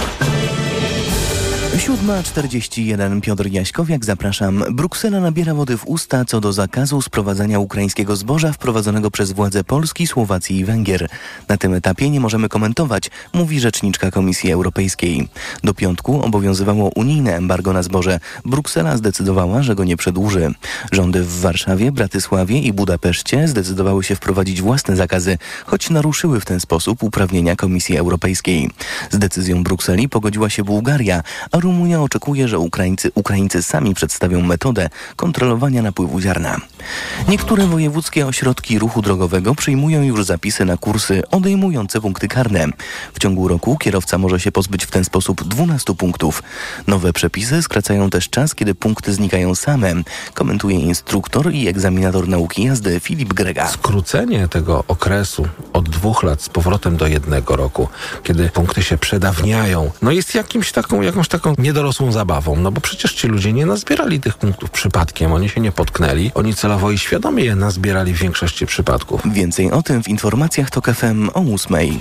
7:41. Piotr Jaśkowiak, zapraszam. Bruksela nabiera wody w usta co do zakazu sprowadzania ukraińskiego zboża wprowadzonego przez władze Polski, Słowacji i Węgier. Na tym etapie nie możemy komentować, mówi rzeczniczka Komisji Europejskiej. Do piątku obowiązywało unijne embargo na zboże. Bruksela zdecydowała, że go nie przedłuży. Rządy w Warszawie, Bratysławie i Budapeszcie zdecydowały się wprowadzić własne zakazy, choć naruszyły w ten sposób uprawnienia Komisji Europejskiej. Z decyzją Brukseli pogodziła się Bułgaria, ale Rumunia oczekuje, że Ukraińcy sami przedstawią metodę kontrolowania napływu ziarna. Niektóre wojewódzkie ośrodki ruchu drogowego przyjmują już zapisy na kursy odejmujące punkty karne. W ciągu roku kierowca może się pozbyć w ten sposób 12 punktów. Nowe przepisy skracają też czas, kiedy punkty znikają same, komentuje instruktor i egzaminator nauki jazdy Filip Grega. Skrócenie tego okresu od 2 lat z powrotem do 1 roku, kiedy punkty się przedawniają, jest jakąś taką niedorosłą zabawą, bo przecież ci ludzie nie nazbierali tych punktów przypadkiem, oni się nie potknęli, oni celowo i świadomie je nazbierali w większości przypadków. Więcej o tym w informacjach TOK FM o 8:00.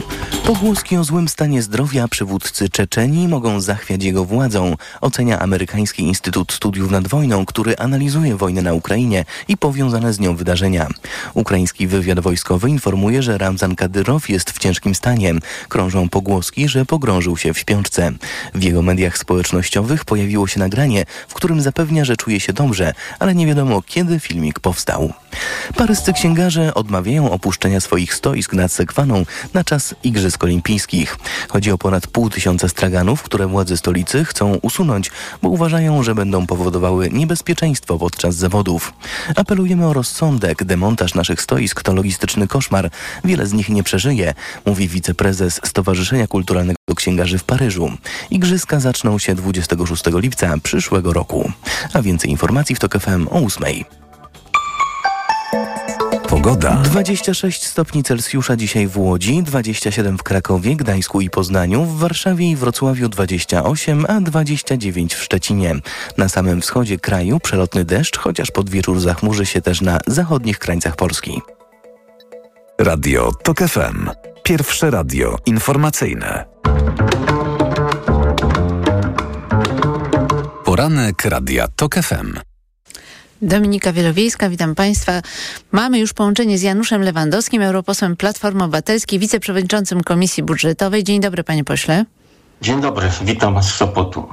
Pogłoski o złym stanie zdrowia przywódcy Czeczeni mogą zachwiać jego władzą, ocenia amerykański Instytut Studiów nad Wojną, który analizuje wojnę na Ukrainie i powiązane z nią wydarzenia. Ukraiński wywiad wojskowy informuje, że Ramzan Kadyrow jest w ciężkim stanie. Krążą pogłoski, że pogrążył się w śpiączce. W jego mediach społecznościowych pojawiło się nagranie, w którym zapewnia, że czuje się dobrze, ale nie wiadomo, kiedy filmik powstał. Paryscy księgarze odmawiają opuszczenia swoich stoisk nad Sekwaną na czas Igrzysk Olimpijskich. Chodzi o ponad 500 straganów, które władze stolicy chcą usunąć, bo uważają, że będą powodowały niebezpieczeństwo podczas zawodów. Apelujemy o rozsądek. Demontaż naszych stoisk to logistyczny koszmar. Wiele z nich nie przeżyje, mówi wiceprezes Stowarzyszenia Kulturalnego Księgarzy w Paryżu. Igrzyska zaczną się 26 lipca przyszłego roku. A więcej informacji w TOK FM o 8:00. Pogoda. 26 stopni Celsjusza dzisiaj w Łodzi, 27 w Krakowie, Gdańsku i Poznaniu, w Warszawie i Wrocławiu 28, a 29 w Szczecinie. Na samym wschodzie kraju przelotny deszcz, chociaż pod wieczór zachmurzy się też na zachodnich krańcach Polski. Radio TOK FM. Pierwsze radio informacyjne. Poranek Radia TOK FM. Dominika Wielowiejska, witam Państwa. Mamy już połączenie z Januszem Lewandowskim, europosłem Platformy Obywatelskiej, wiceprzewodniczącym Komisji Budżetowej. Dzień dobry, panie pośle. Dzień dobry, witam z Sopotu.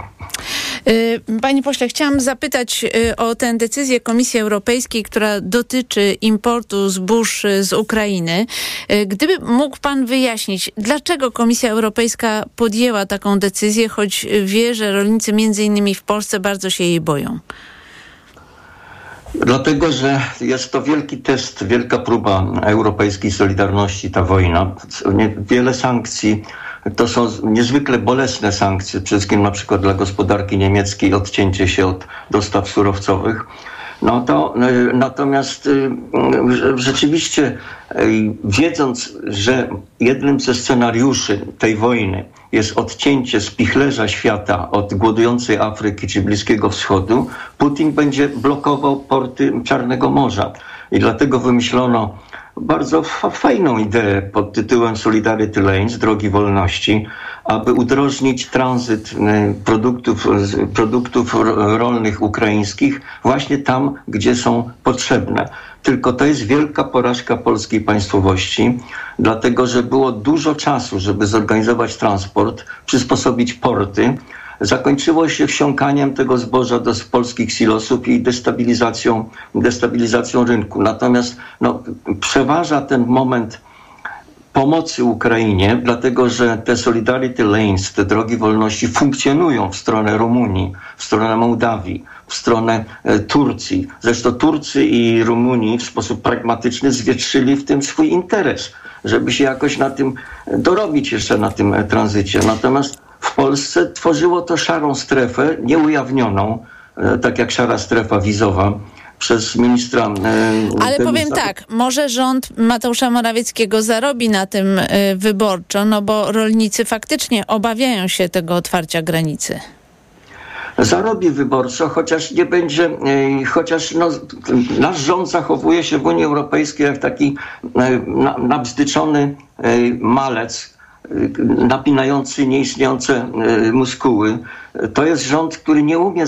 Panie pośle, chciałam zapytać o tę decyzję Komisji Europejskiej, która dotyczy importu zbóż z Ukrainy. Gdyby mógł pan wyjaśnić, dlaczego Komisja Europejska podjęła taką decyzję, choć wie, że rolnicy między innymi w Polsce bardzo się jej boją? Dlatego, że jest to wielki test, wielka próba europejskiej solidarności, ta wojna. Wiele sankcji, to są niezwykle bolesne sankcje, przede wszystkim na przykład dla gospodarki niemieckiej, odcięcie się od dostaw surowcowych. Natomiast rzeczywiście wiedząc, że jednym ze scenariuszy tej wojny jest odcięcie spichlerza świata od głodującej Afryki czy Bliskiego Wschodu, Putin będzie blokował porty Czarnego Morza. I dlatego wymyślono bardzo fajną ideę pod tytułem Solidarity Lanes, drogi wolności, aby udrożnić tranzyt produktów rolnych ukraińskich właśnie tam, gdzie są potrzebne. Tylko to jest wielka porażka polskiej państwowości, dlatego że było dużo czasu, żeby zorganizować transport, przysposobić porty. Zakończyło się wsiąkaniem tego zboża do polskich silosów i destabilizacją rynku. Natomiast przeważa ten moment pomocy Ukrainie, dlatego że te Solidarity Lanes, te drogi wolności funkcjonują w stronę Rumunii, w stronę Mołdawii, w stronę Turcji. Zresztą Turcy i Rumunii w sposób pragmatyczny zwietrzyli w tym swój interes, żeby się jakoś na tym dorobić jeszcze na tym tranzycie. Natomiast w Polsce tworzyło to szarą strefę, nieujawnioną, tak jak szara strefa wizowa przez ministra... Ale powiem tak, może rząd Mateusza Morawieckiego zarobi na tym wyborczo, bo rolnicy faktycznie obawiają się tego otwarcia granicy. Zarobi wyborczo, chociaż nie będzie, nasz rząd zachowuje się w Unii Europejskiej jak taki nabzdyczony malec, napinający nieistniejące muskuły. To jest rząd, który nie umie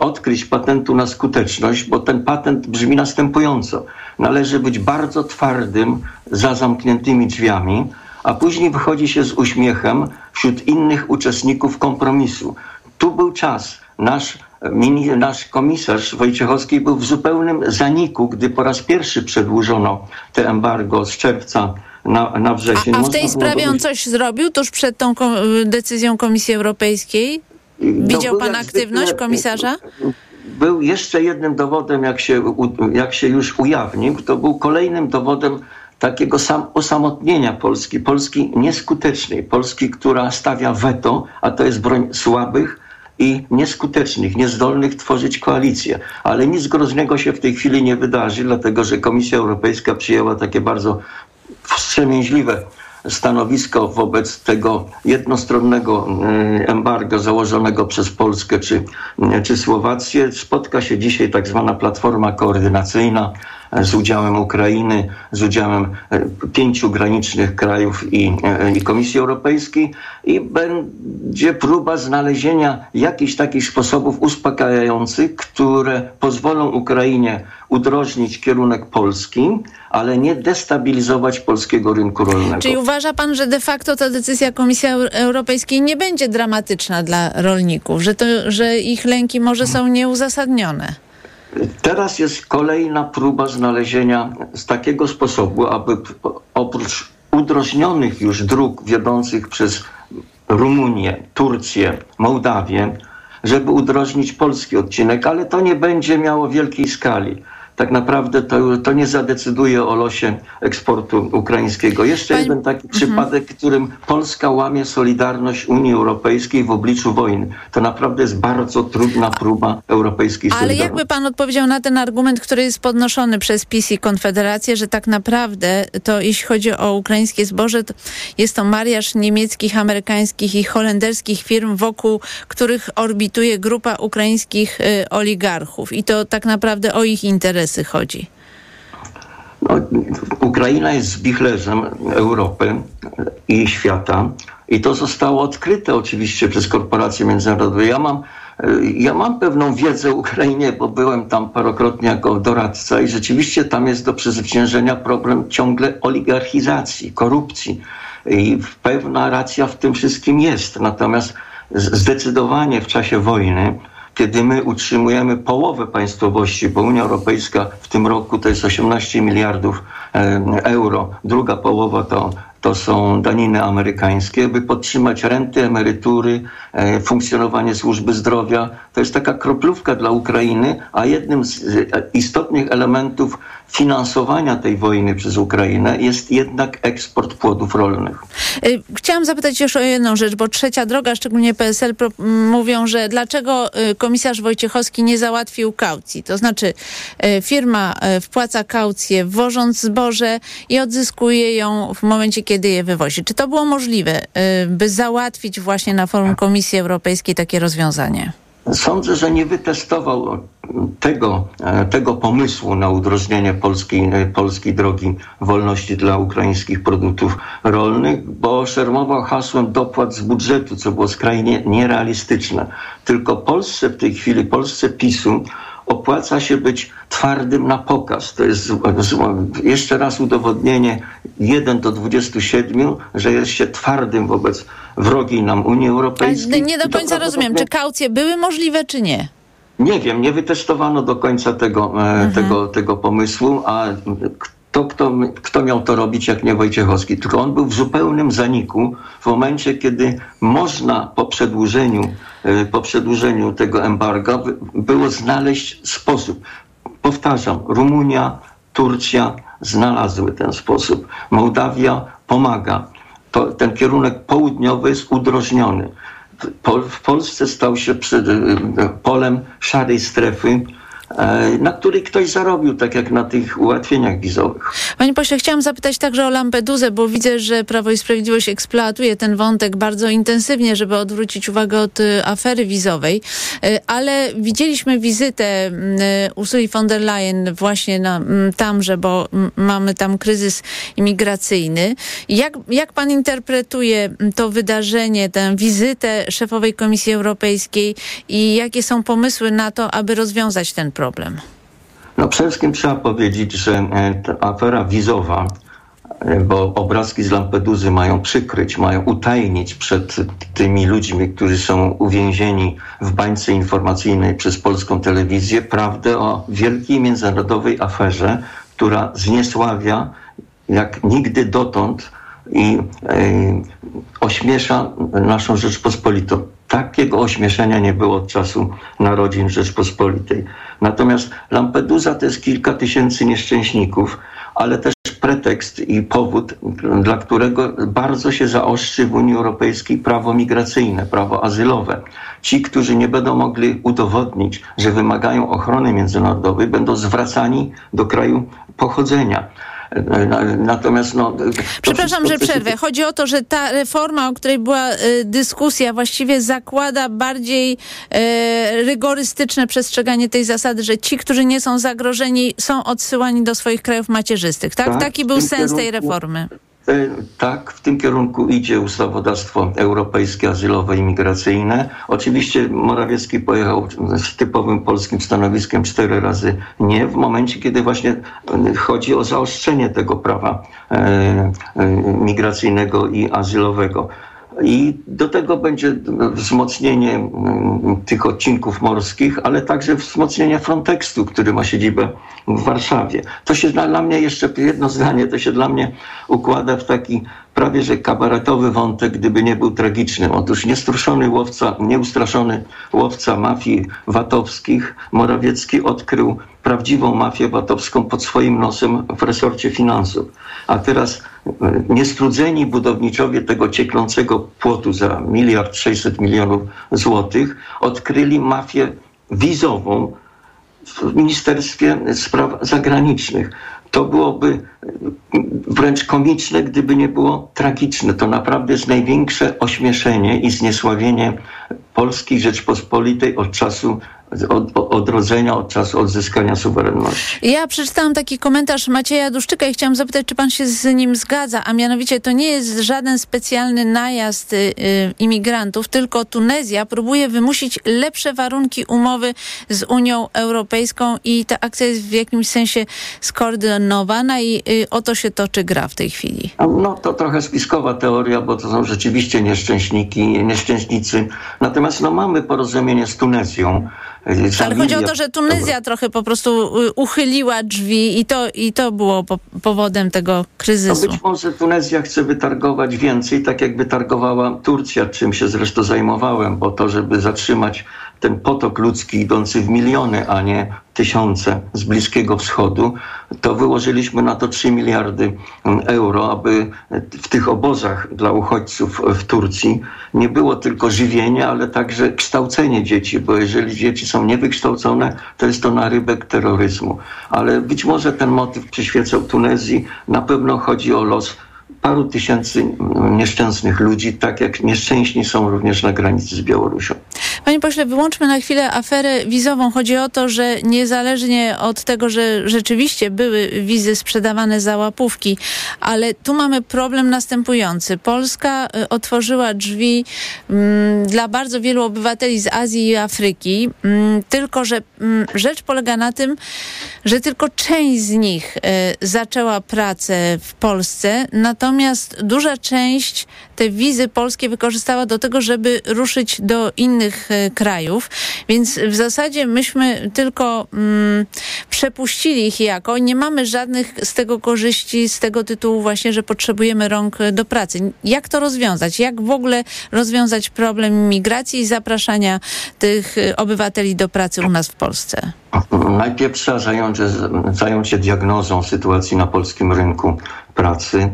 odkryć patentu na skuteczność, bo ten patent brzmi następująco. Należy być bardzo twardym za zamkniętymi drzwiami, a później wychodzi się z uśmiechem wśród innych uczestników kompromisu. Tu był czas. Nasz komisarz Wojciechowski był w zupełnym zaniku, gdy po raz pierwszy przedłużono te embargo z czerwca na wrzesień. A w tej sprawie on coś zrobił tuż przed tą decyzją Komisji Europejskiej? Widział pan aktywność komisarza? Był jeszcze jednym dowodem, jak się już ujawnił, to był kolejnym dowodem takiego osamotnienia Polski. Polski nieskutecznej. Polski, która stawia weto, a to jest broń słabych i nieskutecznych, niezdolnych tworzyć koalicję. Ale nic groźnego się w tej chwili nie wydarzy, dlatego że Komisja Europejska przyjęła takie bardzo wstrzemięźliwe stanowisko wobec tego jednostronnego embarga założonego przez Polskę czy Słowację. Spotka się dzisiaj tak zwana Platforma Koordynacyjna z udziałem Ukrainy, z udziałem 5 granicznych krajów i Komisji Europejskiej i będzie próba znalezienia jakichś takich sposobów uspokajających, które pozwolą Ukrainie udrożnić kierunek Polski, ale nie destabilizować polskiego rynku rolnego. Czyli uważa pan, że de facto ta decyzja Komisji Europejskiej nie będzie dramatyczna dla rolników, że ich lęki może są nieuzasadnione? Teraz jest kolejna próba znalezienia z takiego sposobu, aby oprócz udrożnionych już dróg wiodących przez Rumunię, Turcję, Mołdawię, żeby udrożnić polski odcinek, ale to nie będzie miało wielkiej skali. Tak naprawdę to nie zadecyduje o losie eksportu ukraińskiego. Jeszcze jeden taki przypadek, w którym Polska łamie solidarność Unii Europejskiej w obliczu wojny. To naprawdę jest bardzo trudna próba europejskiej solidarności. Ale jakby pan odpowiedział na ten argument, który jest podnoszony przez PiS i Konfederację, że tak naprawdę to jeśli chodzi o ukraińskie zboże, to jest to mariaż niemieckich, amerykańskich i holenderskich firm, wokół których orbituje grupa ukraińskich oligarchów. I to tak naprawdę o ich interesy chodzi. No, Ukraina jest zbichlerzem Europy i świata i to zostało odkryte oczywiście przez korporacje międzynarodowe. Ja mam pewną wiedzę o Ukrainie, bo byłem tam parokrotnie jako doradca i rzeczywiście tam jest do przezwyciężenia problem ciągle oligarchizacji, korupcji i pewna racja w tym wszystkim jest. Natomiast zdecydowanie w czasie wojny, kiedy my utrzymujemy połowę państwowości, bo Unia Europejska w tym roku to jest 18 miliardów euro, druga połowa to są daniny amerykańskie, by podtrzymać renty, emerytury, funkcjonowanie służby zdrowia. To jest taka kroplówka dla Ukrainy, a jednym z istotnych elementów finansowania tej wojny przez Ukrainę jest jednak eksport płodów rolnych. Chciałam zapytać jeszcze o jedną rzecz, bo Trzecia Droga, szczególnie PSL, mówią, że dlaczego komisarz Wojciechowski nie załatwił kaucji. To znaczy firma wpłaca kaucję, wwożąc zboże i odzyskuje ją w momencie, kiedy je wywozi. Czy to było możliwe, by załatwić właśnie na forum Komisji Europejskiej takie rozwiązanie? Sądzę, że nie wytestował tego pomysłu na udrożnienie polskiej drogi wolności dla ukraińskich produktów rolnych, bo szermował hasłem dopłat z budżetu, co było skrajnie nierealistyczne. Tylko Polsce w tej chwili, Polsce PiS-u, opłaca się być twardym na pokaz. To jest jeszcze raz udowodnienie 1-27, że jest się twardym wobec wrogiej nam Unii Europejskiej. Ale nie do końca rozumiem, czy kaucje były możliwe, czy nie? Nie wiem, nie wytestowano do końca tego pomysłu, a kto miał to robić, jak nie Wojciechowski? Tylko on był w zupełnym zaniku w momencie, kiedy można po przedłużeniu tego embarga było znaleźć sposób. Powtarzam, Rumunia, Turcja znalazły ten sposób. Mołdawia pomaga. Ten kierunek południowy jest udrożniony. W Polsce stał się polem szarej strefy, na której ktoś zarobił, tak jak na tych ułatwieniach wizowych. Panie pośle, chciałam zapytać także o Lampedusę, bo widzę, że Prawo i Sprawiedliwość eksploatuje ten wątek bardzo intensywnie, żeby odwrócić uwagę od afery wizowej, ale widzieliśmy wizytę Ursuli von der Leyen właśnie tamże, bo mamy tam kryzys imigracyjny. Jak pan interpretuje to wydarzenie, tę wizytę szefowej Komisji Europejskiej i jakie są pomysły na to, aby rozwiązać ten problem? No przede wszystkim trzeba powiedzieć, że ta afera wizowa, bo obrazki z Lampedusy mają przykryć, mają utajnić przed tymi ludźmi, którzy są uwięzieni w bańce informacyjnej przez polską telewizję, prawdę o wielkiej międzynarodowej aferze, która zniesławia jak nigdy dotąd i ośmiesza naszą Rzeczpospolitą. Takiego ośmieszenia nie było od czasu narodzin Rzeczpospolitej. Natomiast Lampedusa to jest kilka tysięcy nieszczęśników, ale też pretekst i powód, dla którego bardzo się zaostrzy w Unii Europejskiej prawo migracyjne, prawo azylowe. Ci, którzy nie będą mogli udowodnić, że wymagają ochrony międzynarodowej, będą zwracani do kraju pochodzenia. Natomiast no, przepraszam, że przerwę. Chodzi o to, że ta reforma, o której była dyskusja, właściwie zakłada bardziej rygorystyczne przestrzeganie tej zasady, że ci, którzy nie są zagrożeni, są odsyłani do swoich krajów macierzystych. Tak? Tak, taki był sens tej reformy. Tak, w tym kierunku idzie ustawodawstwo europejskie, azylowe i migracyjne. Oczywiście Morawiecki pojechał z typowym polskim stanowiskiem 4 razy nie, w momencie, kiedy właśnie chodzi o zaostrzenie tego prawa migracyjnego i azylowego. I do tego będzie wzmocnienie tych odcinków morskich, ale także wzmocnienie Frontekstu, który ma siedzibę w Warszawie. To się dla mnie, jeszcze jedno zdanie, to się dla mnie układa w taki prawie że kabaretowy wątek, gdyby nie był tragicznym. Otóż nieustraszony łowca mafii VAT-owskich, Morawiecki odkrył prawdziwą mafię VAT-owską pod swoim nosem w resorcie finansów. A teraz niestrudzeni budowniczowie tego cieklącego płotu za 1,6 mld złotych odkryli mafię wizową w Ministerstwie Spraw Zagranicznych. To byłoby wręcz komiczne, gdyby nie było tragiczne. To naprawdę jest największe ośmieszenie i zniesławienie Polski, Rzeczpospolitej od czasu odrodzenia, od czasu odzyskania suwerenności. Ja przeczytałam taki komentarz Macieja Duszczyka i chciałam zapytać, czy pan się z nim zgadza, a mianowicie to nie jest żaden specjalny najazd imigrantów, tylko Tunezja próbuje wymusić lepsze warunki umowy z Unią Europejską i ta akcja jest w jakimś sensie skoordynowana i o to się toczy gra w tej chwili. No to trochę spiskowa teoria, bo to są rzeczywiście nieszczęśnicy. Natomiast no, mamy porozumienie z Tunezją. Ale chodzi o to, że Tunezja trochę po prostu uchyliła drzwi i to było powodem tego kryzysu. No być może Tunezja chce wytargować więcej, tak jak wytargowała Turcja, czym się zresztą zajmowałem, po to, żeby zatrzymać ten potok ludzki idący w miliony, a nie tysiące z Bliskiego Wschodu, to wyłożyliśmy na to 3 miliardy euro, aby w tych obozach dla uchodźców w Turcji nie było tylko żywienie, ale także kształcenie dzieci, bo jeżeli dzieci są niewykształcone, to jest to narybek terroryzmu. Ale być może ten motyw przyświecał Tunezji, na pewno chodzi o los paru tysięcy nieszczęsnych ludzi, tak jak nieszczęśni są również na granicy z Białorusią. Panie pośle, wyłączmy na chwilę aferę wizową. Chodzi o to, że niezależnie od tego, że rzeczywiście były wizy sprzedawane za łapówki, ale tu mamy problem następujący. Polska otworzyła drzwi dla bardzo wielu obywateli z Azji i Afryki, tylko że rzecz polega na tym, że tylko część z nich zaczęła pracę w Polsce, natomiast duża część te wizy polskie wykorzystała do tego, żeby ruszyć do innych krajów, więc w zasadzie myśmy tylko przepuścili ich jako, nie mamy żadnych z tego korzyści, z tego tytułu właśnie, że potrzebujemy rąk do pracy. Jak to rozwiązać? Jak w ogóle rozwiązać problem migracji i zapraszania tych obywateli do pracy u nas w Polsce? Najpierw trzeba zająć się diagnozą sytuacji na polskim rynku pracy.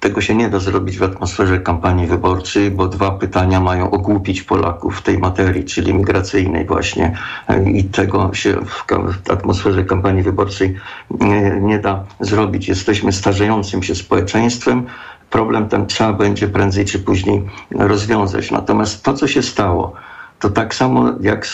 Tego się nie da zrobić w atmosferze kampanii wyborczej, bo 2 pytania mają ogłupić Polaków w tej materii, czyli migracyjnej właśnie. I tego się w atmosferze kampanii wyborczej nie da zrobić. Jesteśmy starzejącym się społeczeństwem. Problem ten trzeba będzie prędzej czy później rozwiązać. Natomiast to, co się stało, to tak samo jak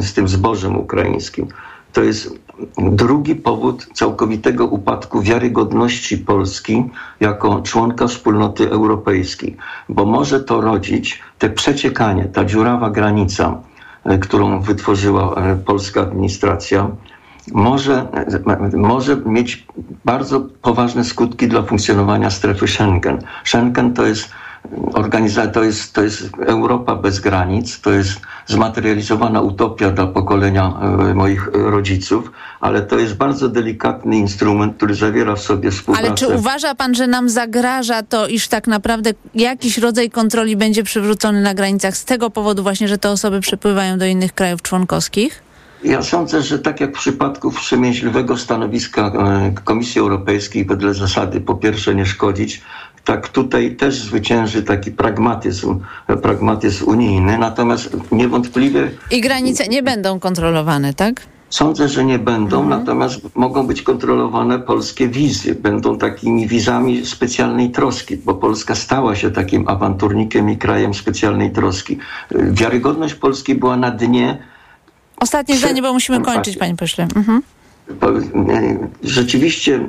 z tym zbożem ukraińskim. To jest drugi powód całkowitego upadku wiarygodności Polski jako członka wspólnoty europejskiej, bo może to rodzić te przeciekanie, ta dziurawa granica, którą wytworzyła polska administracja, może mieć bardzo poważne skutki dla funkcjonowania strefy Schengen. Schengen to jest to jest Europa bez granic, to jest zmaterializowana utopia dla pokolenia moich rodziców, ale to jest bardzo delikatny instrument, który zawiera w sobie współpracę. Ale czy uważa pan, że nam zagraża to, iż tak naprawdę jakiś rodzaj kontroli będzie przywrócony na granicach z tego powodu właśnie, że te osoby przepływają do innych krajów członkowskich? Ja sądzę, że tak jak w przypadku wstrzemięźliwego stanowiska Komisji Europejskiej wedle zasady po pierwsze nie szkodzić, tak tutaj też zwycięży taki pragmatyzm unijny, natomiast niewątpliwie... I granice nie będą kontrolowane, tak? Sądzę, że nie będą, natomiast mogą być kontrolowane polskie wizy. Będą takimi wizami specjalnej troski, bo Polska stała się takim awanturnikiem i krajem specjalnej troski. Wiarygodność Polski była na dnie. Ostatnie zdanie, bo musimy kończyć, panie pośle. Mhm. Rzeczywiście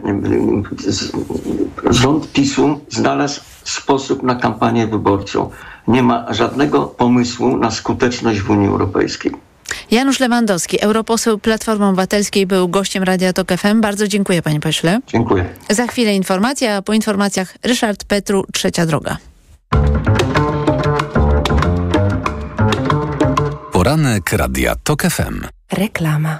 rząd PiS-u znalazł sposób na kampanię wyborczą. Nie ma żadnego pomysłu na skuteczność w Unii Europejskiej. Janusz Lewandowski, europoseł Platformy Obywatelskiej, był gościem Radia TOK FM. Bardzo dziękuję, panie pośle. Dziękuję. Za chwilę informacja, a po informacjach Ryszard Petru, Trzecia Droga. Poranek Radia TOK FM. Reklama.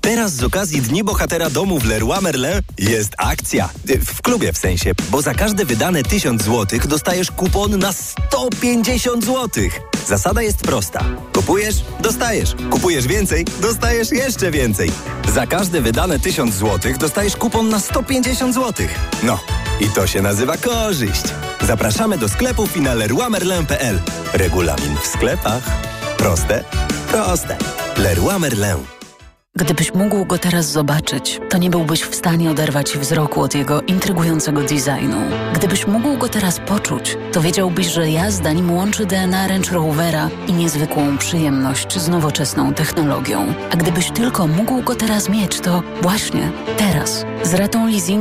Teraz z okazji Dni Bohatera Domu w Leroy Merlin jest akcja. W klubie w sensie, bo za każde wydane 1000 zł dostajesz kupon na 150 zł. Zasada jest prosta. Kupujesz, dostajesz. Kupujesz więcej, dostajesz jeszcze więcej. Za każde wydane 1000 zł dostajesz kupon na 150 zł. No, i to się nazywa korzyść. Zapraszamy do sklepów i na leroymerlin.pl. Regulamin w sklepach. Proste? Proste. Leroy Merlin. Gdybyś mógł go teraz zobaczyć, to nie byłbyś w stanie oderwać wzroku od jego intrygującego designu. Gdybyś mógł go teraz poczuć, to wiedziałbyś, że jazda nim łączy DNA Range Rovera i niezwykłą przyjemność z nowoczesną technologią. A gdybyś tylko mógł go teraz mieć, to właśnie teraz, z ratą leasingu